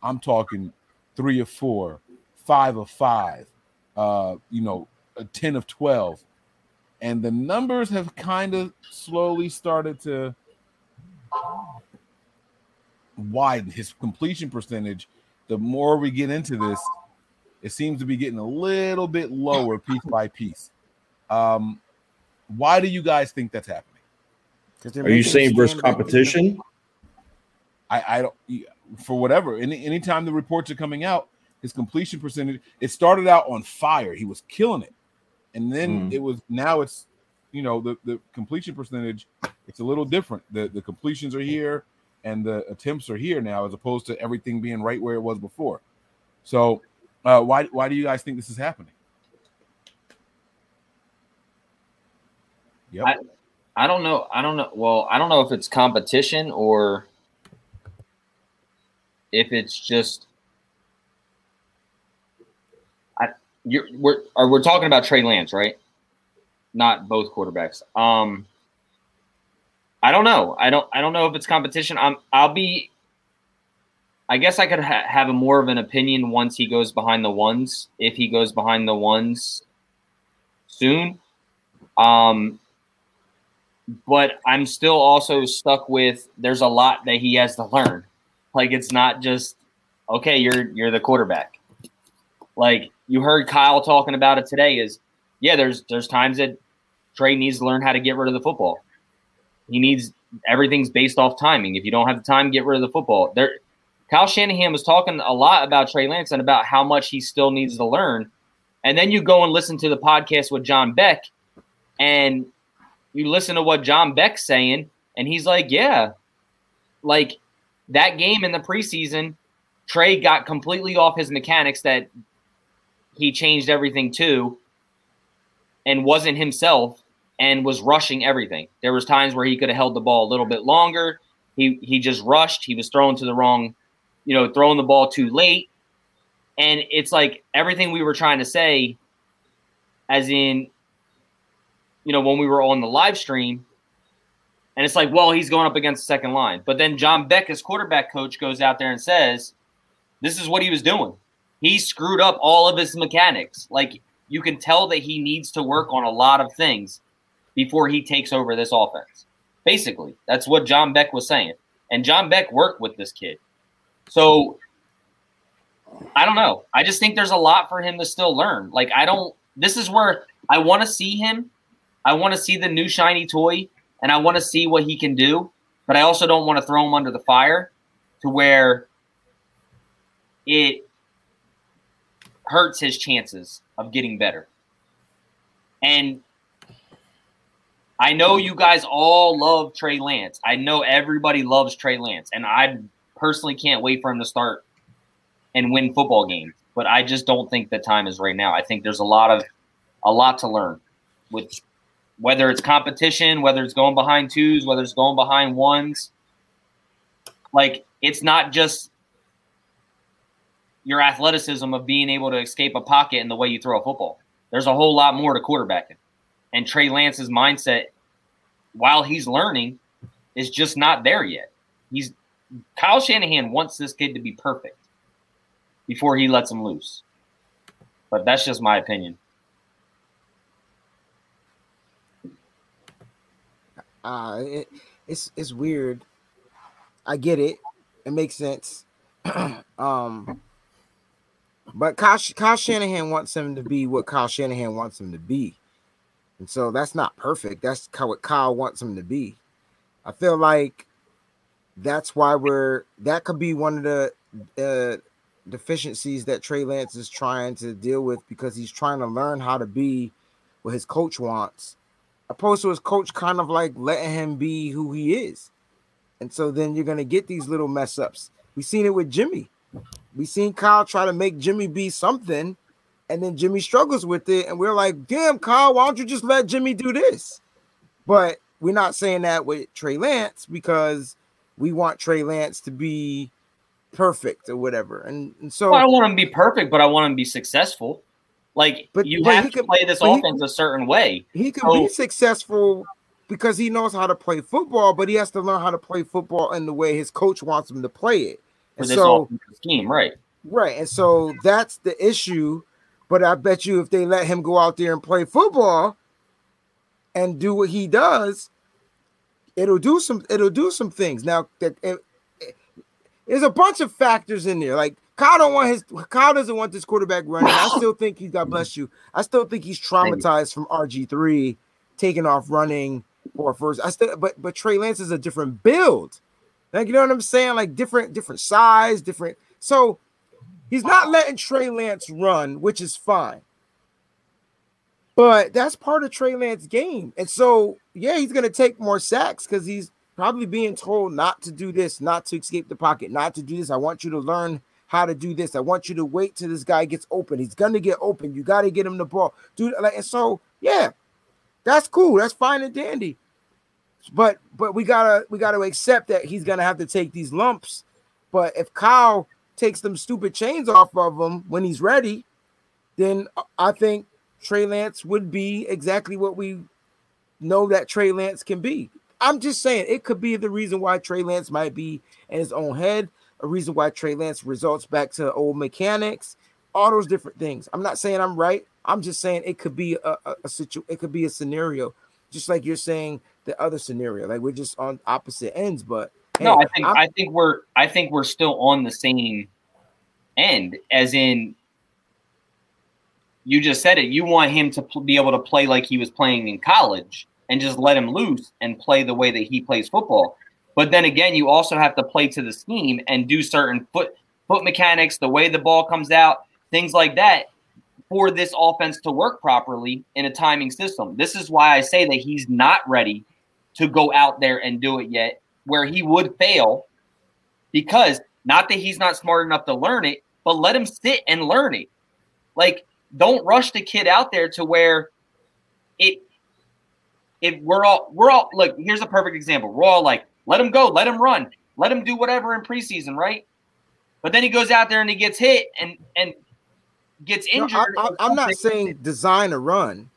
I'm talking three or four, five of five, uh, you know, a ten of twelve. And the numbers have kind of slowly started to widen. His completion percentage, the more we get into this, it seems to be getting a little bit lower piece by piece. Um, why do you guys think that's happening? Are you saying versus competition? I, I don't, for whatever, any anytime the reports are coming out, his completion percentage, it started out on fire. He was killing it. And then mm. it was, now it's, you know, the, the completion percentage, it's a little different. The the completions are here and the attempts are here now, as opposed to everything being right where it was before. So uh, why why do you guys think this is happening? Yep. I, I don't know. I don't know. Well, I don't know if it's competition or if it's just, You're, we're are we're talking about Trey Lance, right? Not both quarterbacks. Um, I don't know. I don't. I don't know if it's competition. I'm. I'll be. I guess I could ha- have a more of an opinion once he goes behind the ones. If he goes behind the ones soon, um. But I'm still also stuck with. There's a lot that he has to learn. Like, it's not just okay. You're you're the quarterback. Like. You heard Kyle talking about it today is, yeah, there's there's times that Trey needs to learn how to get rid of the football. He needs everything's based off timing. If you don't have the time, get rid of the football. There, Kyle Shanahan was talking a lot about Trey Lance and about how much he still needs to learn. And then you go and listen to the podcast with John Beck, and you listen to what John Beck's saying, and he's like, yeah, like that game in the preseason, Trey got completely off his mechanics that he changed everything to and wasn't himself and was rushing everything. There was times where he could have held the ball a little bit longer. He he just rushed. He was thrown to the wrong, you know, throwing the ball too late. And it's like everything we were trying to say, as in, you know, when we were on the live stream, and it's like, well, he's going up against the second line. But then John Beck, his quarterback coach, goes out there and says, this is what he was doing. He screwed up all of his mechanics. Like, you can tell that he needs to work on a lot of things before he takes over this offense. Basically, that's what John Beck was saying. And John Beck worked with this kid. So I don't know. I just think there's a lot for him to still learn. Like, I don't – this is where I want to see him. I want to see the new shiny toy, and I want to see what he can do. But I also don't want to throw him under the fire to where it hurts his chances of getting better. And I know you guys all love Trey Lance. I know everybody loves Trey Lance, and I personally can't wait for him to start and win football games. But I just don't think the time is right now. I think there's a lot of a lot to learn with whether it's competition, whether it's going behind twos, whether it's going behind ones. Like, it's not just your athleticism of being able to escape a pocket and the way you throw a football. There's a whole lot more to quarterbacking. And Trey Lance's mindset, while he's learning, is just not there yet. He's Kyle Shanahan wants this kid to be perfect before he lets him loose. But that's just my opinion. Uh, it, it's it's weird. I get it. It makes sense. um, but Kyle, Kyle Shanahan wants him to be what Kyle Shanahan wants him to be. And so that's not perfect. That's what Kyle wants him to be. I feel like that's why we're – that could be one of the uh, – deficiencies that Trey Lance is trying to deal with, because he's trying to learn how to be what his coach wants, opposed to his coach kind of like letting him be who he is. And so then you're going to get these little mess ups. We've seen it with Jimmy. We've seen Kyle try to make Jimmy be something, and then Jimmy struggles with it. And we're like, damn, Kyle, why don't you just let Jimmy do this? But we're not saying that with Trey Lance, because we want Trey Lance to be perfect or whatever. And, and so well, I don't want him to be perfect, but I want him to be successful. Like, but you but have to could, play this offense he, a certain way. He can so, be successful because he knows how to play football, but he has to learn how to play football in the way his coach wants him to play it. And for so this scheme, right? Right. And so that's the issue. But I bet you if they let him go out there and play football and do what he does, it'll do some it'll do some things. Now that it, there's a bunch of factors in there. Like, Kyle don't want his Kyle doesn't want this quarterback running. I still think he's God bless you. I still think he's traumatized from R G three taking off running for first. I still but but Trey Lance is a different build. Like, you know what I'm saying? Like different, different size, different. So he's not letting Trey Lance run, which is fine. But that's part of Trey Lance's game. And so yeah, he's gonna take more sacks because he's probably being told not to do this, not to escape the pocket, not to do this. I want you to learn how to do this. I want you to wait till this guy gets open. He's going to get open. You got to get him the ball. Dude, like, and so, yeah, that's cool. That's fine and dandy. But but we got to we got to accept that he's going to have to take these lumps. But if Kyle takes them stupid chains off of him when he's ready, then I think Trey Lance would be exactly what we know that Trey Lance can be. I'm just saying it could be the reason why Trey Lance might be in his own head, a reason why Trey Lance results back to old mechanics, all those different things. I'm not saying I'm right. I'm just saying it could be a, a, a situ- it could be a scenario, just like you're saying the other scenario. Like, we're just on opposite ends, but hey, no, I think I'm- I think we're I think we're still on the same end, as in you just said it. You want him to pl- be able to play like he was playing in college. and just let him loose and play the way that he plays football. But then again, you also have to play to the scheme and do certain foot foot mechanics, the way the ball comes out, things like that, for this offense to work properly in a timing system. This is why I say that he's not ready to go out there and do it yet, where he would fail, because not that he's not smart enough to learn it, but let him sit and learn it. Like, don't rush the kid out there to where it if we're all we're all look, here's a perfect example. We're all like, let him go, let him run, let him do whatever in preseason, right? But then he goes out there and he gets hit and and gets injured. No, I, I, I'm not saying design a run.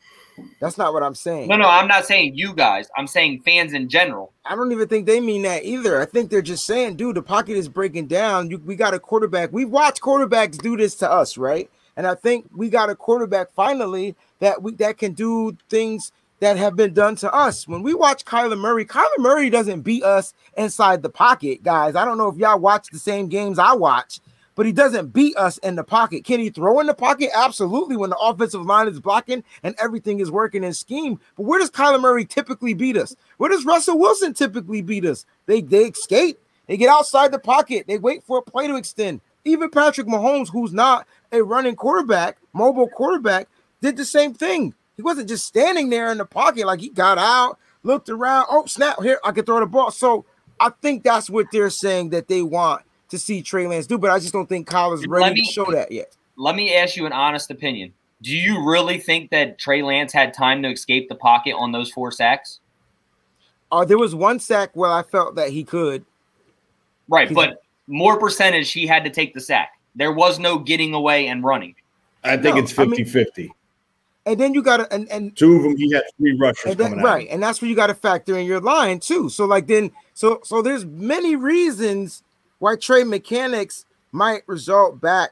That's not what I'm saying. No, no, I'm not saying you guys. I'm saying fans in general. I don't even think they mean that either. I think they're just saying, dude, the pocket is breaking down. You, we got a quarterback. We've watched quarterbacks do this to us, right? And I think we got a quarterback finally that we that can do things that have been done to us. When we watch Kyler Murray, Kyler Murray doesn't beat us inside the pocket, guys. I don't know if y'all watch the same games I watch, but he doesn't beat us in the pocket. Can he throw in the pocket? Absolutely, when the offensive line is blocking and everything is working in scheme. But where does Kyler Murray typically beat us? Where does Russell Wilson typically beat us? They they escape. They get outside the pocket. They wait for a play to extend. Even Patrick Mahomes, who's not a running quarterback, mobile quarterback, did the same thing. He wasn't just standing there in the pocket. Like, he got out, looked around. Oh, snap, here, I can throw the ball. So I think that's what they're saying that they want to see Trey Lance do, but I just don't think Kyler's ready me, to show that yet. Let me ask you an honest opinion. Do you really think that Trey Lance had time to escape the pocket on those four sacks? Uh, there was one sack where I felt that he could. Right, but had, more percentage he had to take the sack. There was no getting away and running. I think no, it's fifty-fifty. I mean, and then you got to and, – and two of them, he had three rushes and then, coming out. Right, and that's where you got to factor in your line too. So, like, then – so so there's many reasons – why Trey mechanics might result back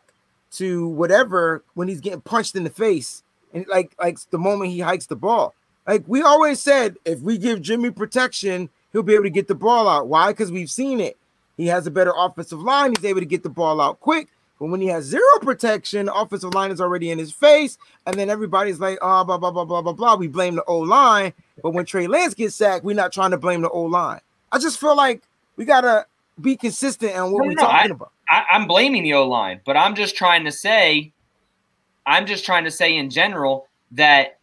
to whatever when he's getting punched in the face and like like the moment he hikes the ball. Like we always said, if we give Jimmy protection, he'll be able to get the ball out. Why? Because we've seen it. He has a better offensive line. He's able to get the ball out quick. But when he has zero protection, the offensive line is already in his face. And then everybody's like, oh, blah, blah, blah, blah, blah, blah. We blame the O-line. But when Trey Lance gets sacked, we're not trying to blame the O-line. I just feel like we got to be consistent in what no, we're no, talking I, about. I, I'm blaming the O-line, but I'm just trying to say, I'm just trying to say in general that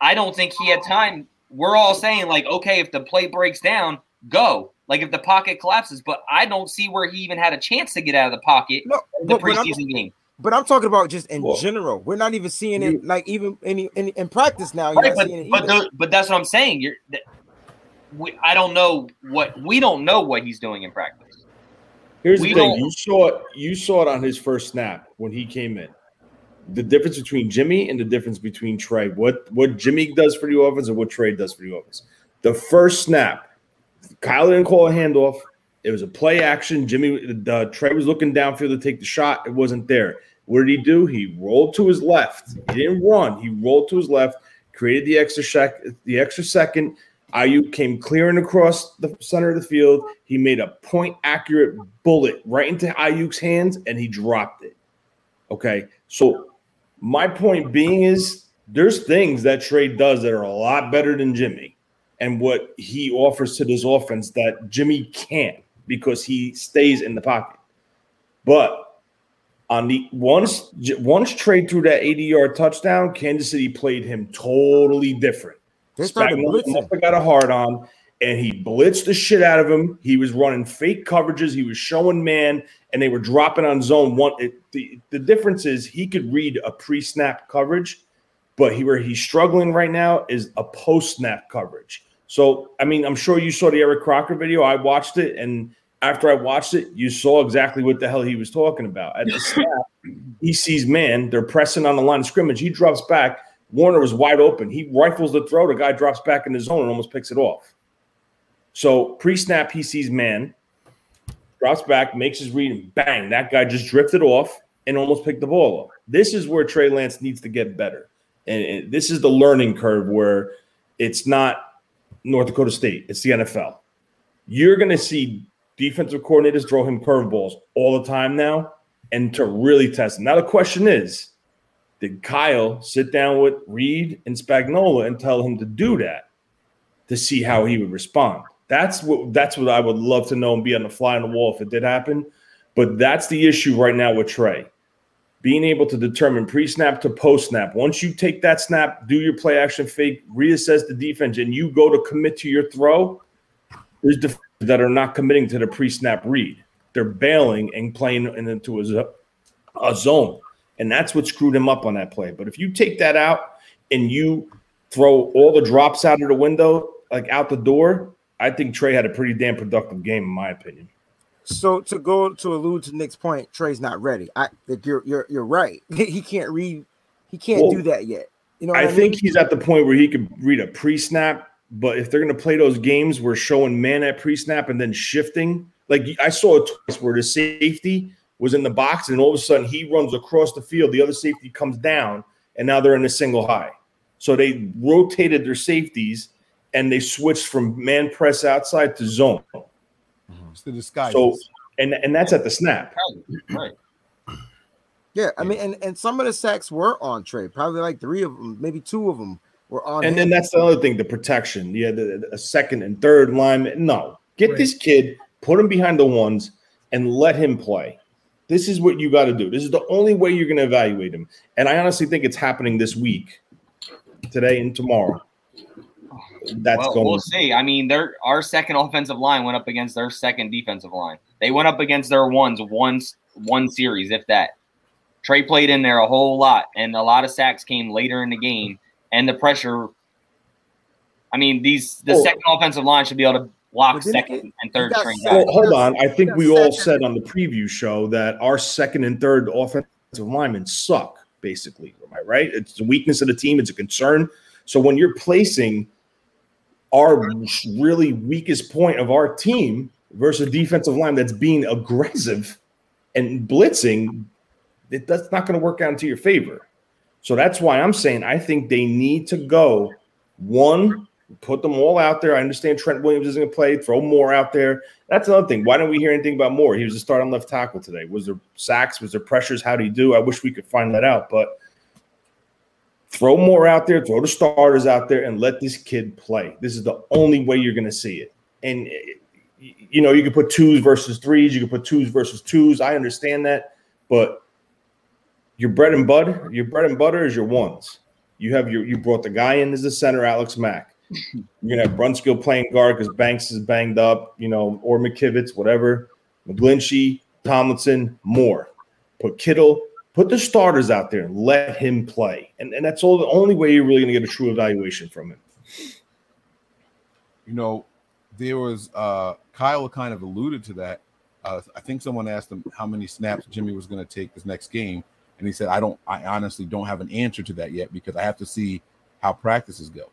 I don't think he had time. We're all saying like, okay, if the play breaks down, go. Like if the pocket collapses, but I don't see where he even had a chance to get out of the pocket no, in the preseason game. But I'm talking about just in Whoa. general. We're not even seeing it like even in in, in practice now. You're right, not but, seeing it but, the, but that's what I'm saying. You're th- We, I don't know what we don't know what he's doing in practice. Here's we the thing: you saw it. You saw it on his first snap when he came in. The difference between Jimmy and the difference between Trey. What what Jimmy does for the offense and what Trey does for the offense. The first snap, Kyler didn't call a handoff. It was a play action. Jimmy, the, the Trey was looking downfield to take the shot. It wasn't there. What did he do? He rolled to his left. He didn't run. He rolled to his left. Created the extra sec- the extra second. Ayuk came clearing across the center of the field. He made a point-accurate bullet right into Ayuk's hands, and he dropped it. Okay, so my point being is there's things that Trey does that are a lot better than Jimmy and what he offers to this offense that Jimmy can't because he stays in the pocket. But on the once, once Trey threw that eighty-yard touchdown, Kansas City played him totally different. They started blitzing. Got a hard on, and he blitzed the shit out of him. He was running fake coverages. He was showing man, and they were dropping on zone one. It, the, the difference is he could read a pre-snap coverage, but he, where he's struggling right now is a post-snap coverage. So, I mean, I'm sure you saw the Eric Crocker video. I watched it, and after I watched it, you saw exactly what the hell he was talking about. At the snap, he sees man. They're pressing on the line of scrimmage. He drops back. Warner was wide open. He rifles the throw. The guy drops back in the zone and almost picks it off. So pre-snap, he sees man, drops back, makes his read, and bang, that guy just drifted off and almost picked the ball up. This is where Trey Lance needs to get better. And, and this is the learning curve where it's not North Dakota State. It's the N F L. You're going to see defensive coordinators throw him curveballs all the time now and to really test him. Now the question is, did Kyle sit down with Reed and Spagnuolo and tell him to do that? to see how he would respond. That's what that's what I would love to know and be on the fly on the wall if it did happen. But that's the issue right now with Trey. Being able to determine pre-snap to post-snap. Once you take that snap, do your play-action fake, reassess the defense, and you go to commit to your throw, there's defenders that are not committing to the pre-snap read. They're bailing and playing into a, a zone. And that's what screwed him up on that play. But if you take that out and you throw all the drops out of the window, like out the door, I think Trey had a pretty damn productive game, in my opinion. So to go to allude to Nick's point, Trey's not ready. I like you're you're you're right. He can't read. He can't well, do that yet. You know, what I, I mean? think he's at the point where he could read a pre-snap. But if they're going to play those games, we're showing man at pre-snap and then shifting. Like I saw it twice where the safety was in the box and all of a sudden he runs across the field. The other safety comes down and now they're in a single high. So they rotated their safeties and they switched from man press outside to zone. To the sky. So and and that's at the snap. Right. Yeah, I mean, and, and some of the sacks were on Trey. Probably like three of them, maybe two of them were on. And him. Then that's the other thing, the protection. Yeah, the, the second and third lineman. No, get right. This kid, put him behind the ones, and let him play. This is what you got to do. This is the only way you're going to evaluate him. And I honestly think it's happening this week, today and tomorrow. That's well, going. We'll see. I mean, their our second offensive line went up against their second defensive line. They went up against their ones once, one series, if that. Trey played in there a whole lot, and a lot of sacks came later in the game. And the pressure. I mean, these the oh. second offensive line should be able to block second it, and third string guys. Well, hold on. I think we all said on the preview show that our second and third offensive linemen suck. Basically, am I right? It's a weakness of the team. It's a concern. So when you're placing our really weakest point of our team versus defensive line that's being aggressive and blitzing, it, that's not going to work out into your favor. So that's why I'm saying I think they need to go, one, put them all out there. I understand Trent Williams isn't going to play, throw Moore out there. That's another thing. Why don't we hear anything about Moore? He was a start on left tackle today. Was there sacks? Was there pressures? How do you do? I wish we could find that out, but throw more out there, throw the starters out there, and let this kid play. This is the only way you're going to see it. And, you know, you can put twos versus threes. You can put twos versus twos. I understand that. But your bread and butter, your bread and butter is your ones. You have your, you brought the guy in as the center, Alex Mack. You're going to have Brunskill playing guard because Banks is banged up, you know, or McKivitz, whatever. McGlinchey, Tomlinson, Moore. Put Kittle. Put the starters out there and let him play. And, and that's all the only way you're really going to get a true evaluation from him. You know, there was uh, Kyle kind of alluded to that. Uh, I think someone asked him how many snaps Jimmy was going to take this next game. And he said, I don't, I honestly don't have an answer to that yet because I have to see how practices go.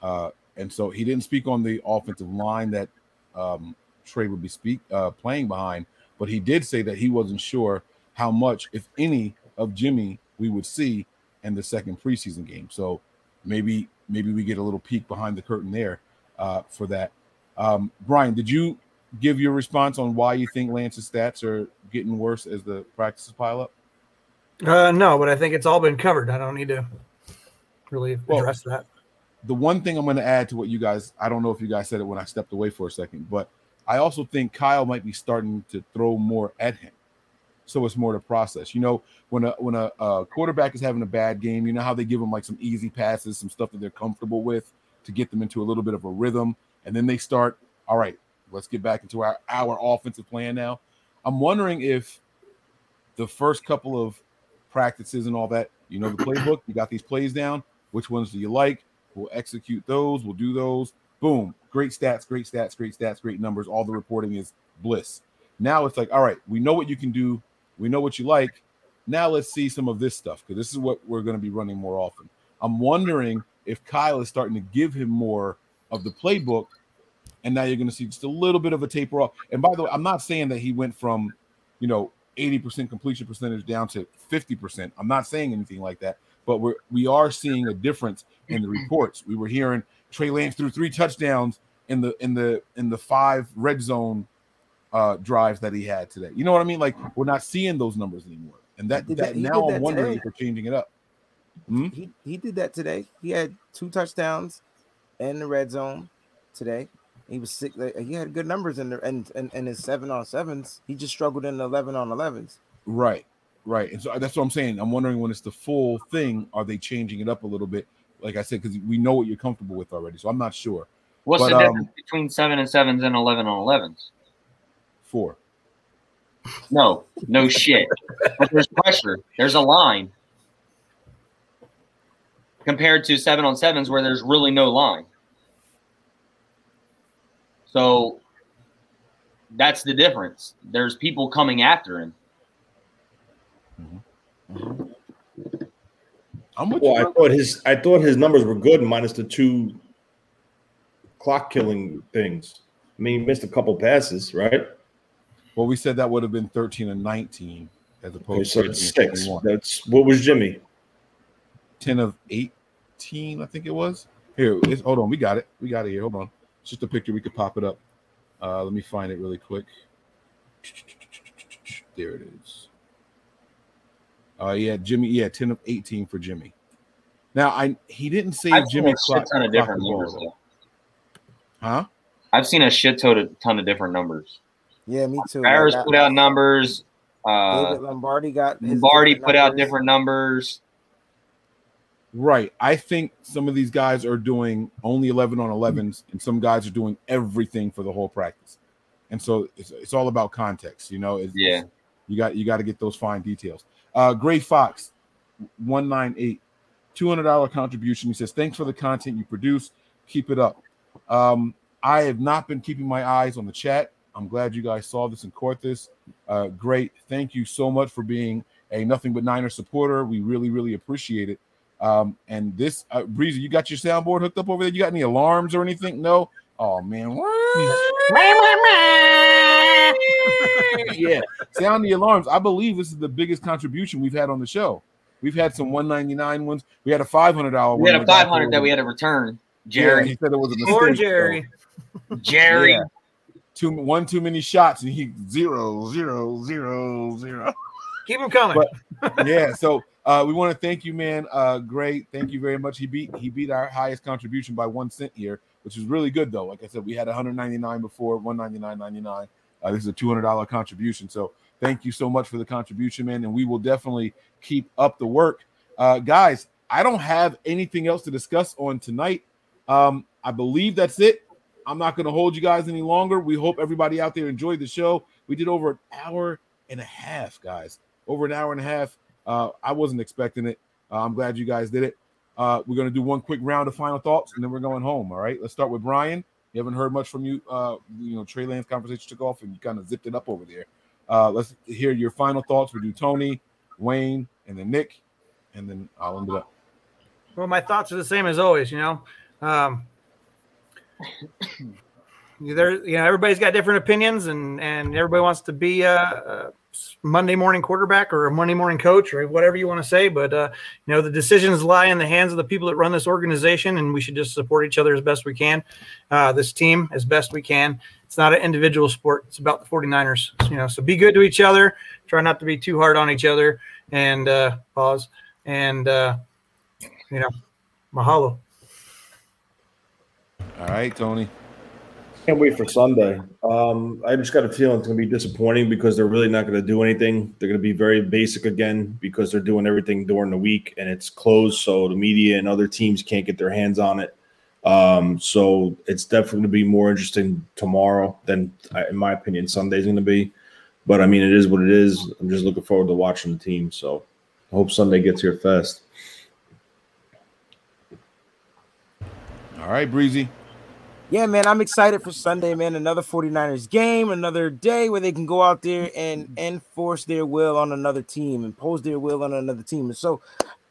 Uh, and so he didn't speak on the offensive line that um, Trey would be speak, uh, playing behind, but he did say that he wasn't sure how much, if any, of Jimmy we would see in the second preseason game. So maybe maybe we get a little peek behind the curtain there uh, for that. Um, Brian, did you give your response on why you think Lance's stats are getting worse as the practices pile up? Uh, no, but I think it's all been covered. I don't need to really address well, that. The one thing I'm going to add to what you guys – I don't know if you guys said it when I stepped away for a second, but I also think Kyle might be starting to throw more at him. So it's more to process. You know, when a when a, a quarterback is having a bad game, you know how they give them like some easy passes, some stuff that they're comfortable with to get them into a little bit of a rhythm. And then they start, all right, let's get back into our, our offensive plan now. I'm wondering if the first couple of practices and all that, you know, the playbook, you got these plays down. Which ones do you like? We'll execute those. We'll do those. Boom. Great stats, great stats, great stats, great numbers. All the reporting is bliss. Now it's like, all right, we know what you can do. We know what you like. Now let's see some of this stuff because this is what we're going to be running more often. I'm wondering if Kyle is starting to give him more of the playbook, and now you're going to see just a little bit of a taper off. And by the way, I'm not saying that he went from, you know, eighty percent completion percentage down to fifty percent. I'm not saying anything like that, but we're, we are seeing a difference in the reports. We were hearing Trey Lance threw three touchdowns in the in the in the five red zone Uh, drives that he had today. You know what I mean? Like, we're not seeing those numbers anymore. And that, that, that now that I'm wondering today. If we're changing it up. Hmm? He he did that today. He had two touchdowns in the red zone today. He was sick. He had good numbers in the and in, in, in his seven on sevens. He just struggled in the eleven on elevens. Right, right. And so that's what I'm saying. I'm wondering when it's the full thing, are they changing it up a little bit? Like I said, because we know what you're comfortable with already. So I'm not sure. What's but, the difference um, between seven and sevens and eleven on elevens? Four. No, no shit. But there's pressure. There's a line. Compared to seven on sevens where there's really no line. So that's the difference. There's people coming after him. Mm-hmm. Mm-hmm. I'm with well, you. I thought his I thought his numbers were good minus the two clock killing things. I mean, he missed a couple passes, right? Well, we said that would have been thirteen and nineteen as opposed okay, so to six. That's what was Jimmy? ten of eighteen, I think it was. Here, it's, hold on. We got it. We got it here. Hold on. It's just a picture. We could pop it up. Uh, let me find it really quick. There it is. Uh, yeah, Jimmy. Yeah, ten of eighteen for Jimmy. Now, I he didn't say I've Jimmy clock. I've seen a shit ton of different numbers. Though. Huh? I've seen a shit ton of, ton of different numbers. Yeah, me too. Harris put out numbers. Uh, David Lombardi got Lombardi put out different numbers. Right. I think some of these guys are doing only eleven on elevens, and some guys are doing everything for the whole practice. And so it's, it's all about context, you know. It's, yeah. It's, you got you got to get those fine details. Uh, Gray Fox, one ninety-eight, two hundred dollars contribution. He says, thanks for the content you produce. Keep it up. Um, I have not been keeping my eyes on the chat. I'm glad you guys saw this and caught this. Uh, great. Thank you so much for being a Nothing But Niner supporter. We really, really appreciate it. Um, and this uh, Breezy, you got your soundboard hooked up over there? You got any alarms or anything? No. Oh man. Yeah. Sound the alarms. I believe this is the biggest contribution we've had on the show. We've had some one ninety-nine ones. We had a five hundred dollars. We had a five hundred dollars that we had to return. Jerry. Yeah, he said it was a mistake. Poor Jerry. So. Jerry. Yeah. Two, one too many shots, and he zero, zero, zero, zero. Keep him coming. But, yeah, so uh, we want to thank you, man. Uh, great. Thank you very much. He beat he beat our highest contribution by one cent here, which is really good, though. Like I said, we had one hundred ninety-nine before, one ninety-nine ninety-nine. Uh, this is a two hundred dollars contribution. So thank you so much for the contribution, man, and we will definitely keep up the work. Uh, guys, I don't have anything else to discuss on tonight. Um, I believe that's it. I'm not going to hold you guys any longer. We hope everybody out there enjoyed the show. We did over an hour and a half, guys. Over an hour and a half. Uh, I wasn't expecting it. Uh, I'm glad you guys did it. Uh, we're going to do one quick round of final thoughts, and then we're going home, all right? Let's start with Brian. You haven't heard much from you. Uh, you know, Trey Lance's conversation took off, and you kind of zipped it up over there. Uh, let's hear your final thoughts. We'll do Tony, Wayne, and then Nick, and then I'll end it up. Well, my thoughts are the same as always, you know. Um There, you know, everybody's got different opinions, and, and everybody wants to be a, a Monday morning quarterback or a Monday morning coach or whatever you want to say. But uh, you know, the decisions lie in the hands of the people that run this organization, and we should just support each other as best we can. Uh, this team as best we can. It's not an individual sport; it's about the 49ers. You know, so be good to each other. Try not to be too hard on each other. And uh, pause. And uh, you know, mahalo. All right, Tony. Can't wait for Sunday. Um, I just got a feeling it's going to be disappointing because they're really not going to do anything. They're going to be very basic again because they're doing everything during the week, and it's closed, so the media and other teams can't get their hands on it. Um, so it's definitely going to be more interesting tomorrow than, in my opinion, Sunday's going to be. But, I mean, it is what it is. I'm just looking forward to watching the team. So I hope Sunday gets here fast. All right, Breezy. Yeah, man, I'm excited for Sunday, man. Another 49ers game, another day where they can go out there and enforce their will on another team, impose their will on another team. And so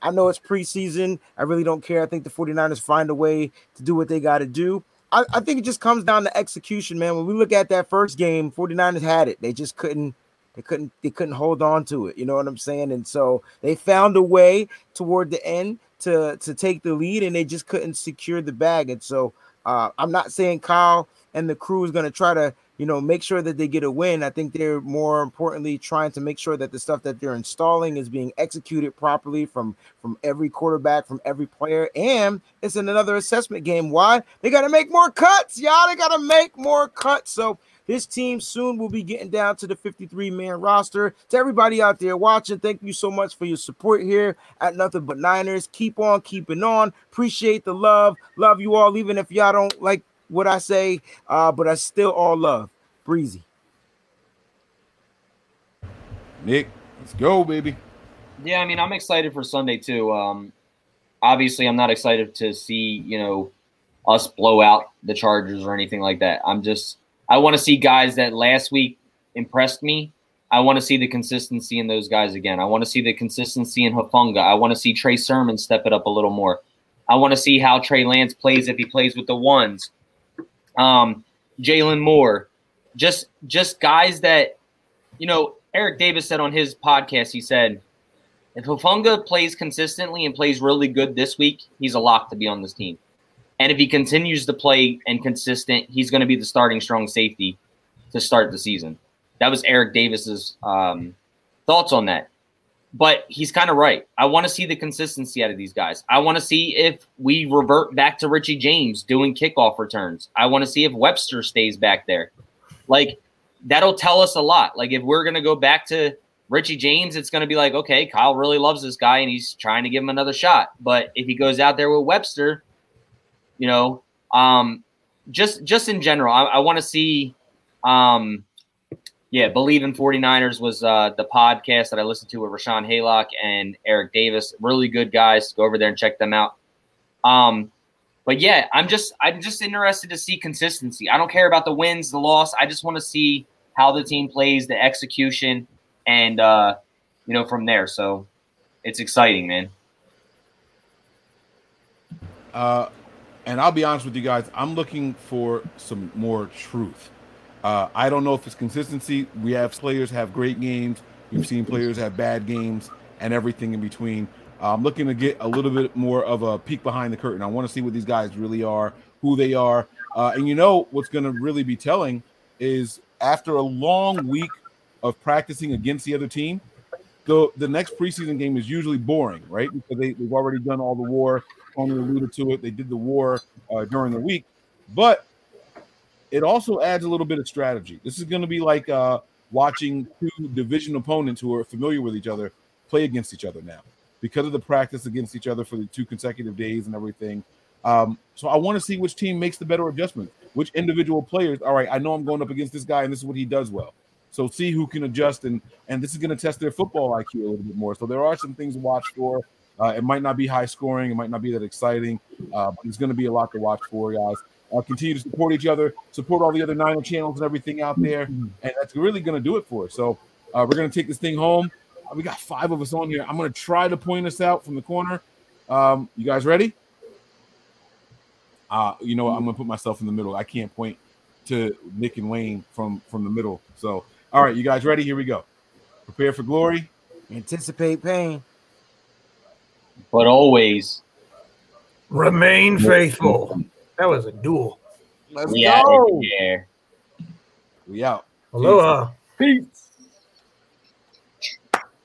I know it's preseason. I really don't care. I think the 49ers find a way to do what they got to do. I, I think it just comes down to execution, man. When we look at that first game, 49ers had it. They just couldn't. They couldn't they couldn't hold on to it. You know what I'm saying? And so they found a way toward the end to, to take the lead, and they just couldn't secure the bag. And so – Uh, I'm not saying Kyle and the crew is going to try to you know, make sure that they get a win. I think they're more importantly trying to make sure that the stuff that they're installing is being executed properly from, from every quarterback, from every player. And it's in another assessment game. Why? They got to make more cuts, y'all. They got to make more cuts. So this team soon will be getting down to the fifty-three man roster. To everybody out there watching, thank you so much for your support here at Nothing But Niners. Keep on keeping on. Appreciate the love. Love you all, even if y'all don't like what I say, uh, but I still all love. Breezy. Nick, let's go, baby. Yeah, I mean, I'm excited for Sunday, too. Um, obviously, I'm not excited to see, you know, us blow out the Chargers or anything like that. I'm just – I want to see guys that last week impressed me. I want to see the consistency in those guys again. I want to see the consistency in Hufanga. I want to see Trey Sermon step it up a little more. I want to see how Trey Lance plays if he plays with the ones. Um, Jalen Moore. Just just guys that, you know, Eric Davis said on his podcast, he said, if Hufanga plays consistently and plays really good this week, he's a lock to be on this team. And if he continues to play and consistent, he's going to be the starting strong safety to start the season. That was Eric Davis's um, thoughts on that. But he's kind of right. I want to see the consistency out of these guys. I want to see if we revert back to Richie James doing kickoff returns. I want to see if Webster stays back there. Like, that'll tell us a lot. Like, if we're going to go back to Richie James, it's going to be like, okay, Kyle really loves this guy and he's trying to give him another shot. But if he goes out there with Webster, you know, um, just just in general, I, I want to see, um, yeah, Believe in 49ers was uh, the podcast that I listened to with Rashawn Haylock and Eric Davis. Really good guys. Go over there and check them out. Um, but, yeah, I'm just I'm just interested to see consistency. I don't care about the wins, the loss. I just want to see how the team plays, the execution, and, uh, you know, from there. So it's exciting, man. Uh. And I'll be honest with you guys, I'm looking for some more truth. Uh, I don't know if it's consistency. We have players have great games. We've seen players have bad games and everything in between. Uh, I'm looking to get a little bit more of a peek behind the curtain. I want to see what these guys really are, who they are. Uh, and you know what's going to really be telling is after a long week of practicing against the other team, the, the next preseason game is usually boring, right? Because they, they've already done all the war. Tony alluded to it. They did the war uh, during the week, but it also adds a little bit of strategy. This is going to be like uh, watching two division opponents who are familiar with each other play against each other now because of the practice against each other for the two consecutive days and everything. Um, so I want to see which team makes the better adjustment, which individual players. All right, I know I'm going up against this guy, and this is what he does well. So see who can adjust, and and this is going to test their football I Q a little bit more. So there are some things to watch for. Uh, it might not be high scoring. It might not be that exciting. Uh, but it's going to be a lot to watch for, guys. Uh, continue to support each other, support all the other Niner channels and everything out there. And that's really going to do it for us. So uh, we're going to take this thing home. Uh, we got five of us on here. I'm going to try to point us out from the corner. Um, you guys ready? Uh, you know what? I'm going to put myself in the middle. I can't point to Nick and Wayne from, from the middle. So, all right, you guys ready? Here we go. Prepare for glory. Anticipate pain. But always remain faithful. That was a duel. Let's we go. Out. We out. Aloha. Peace.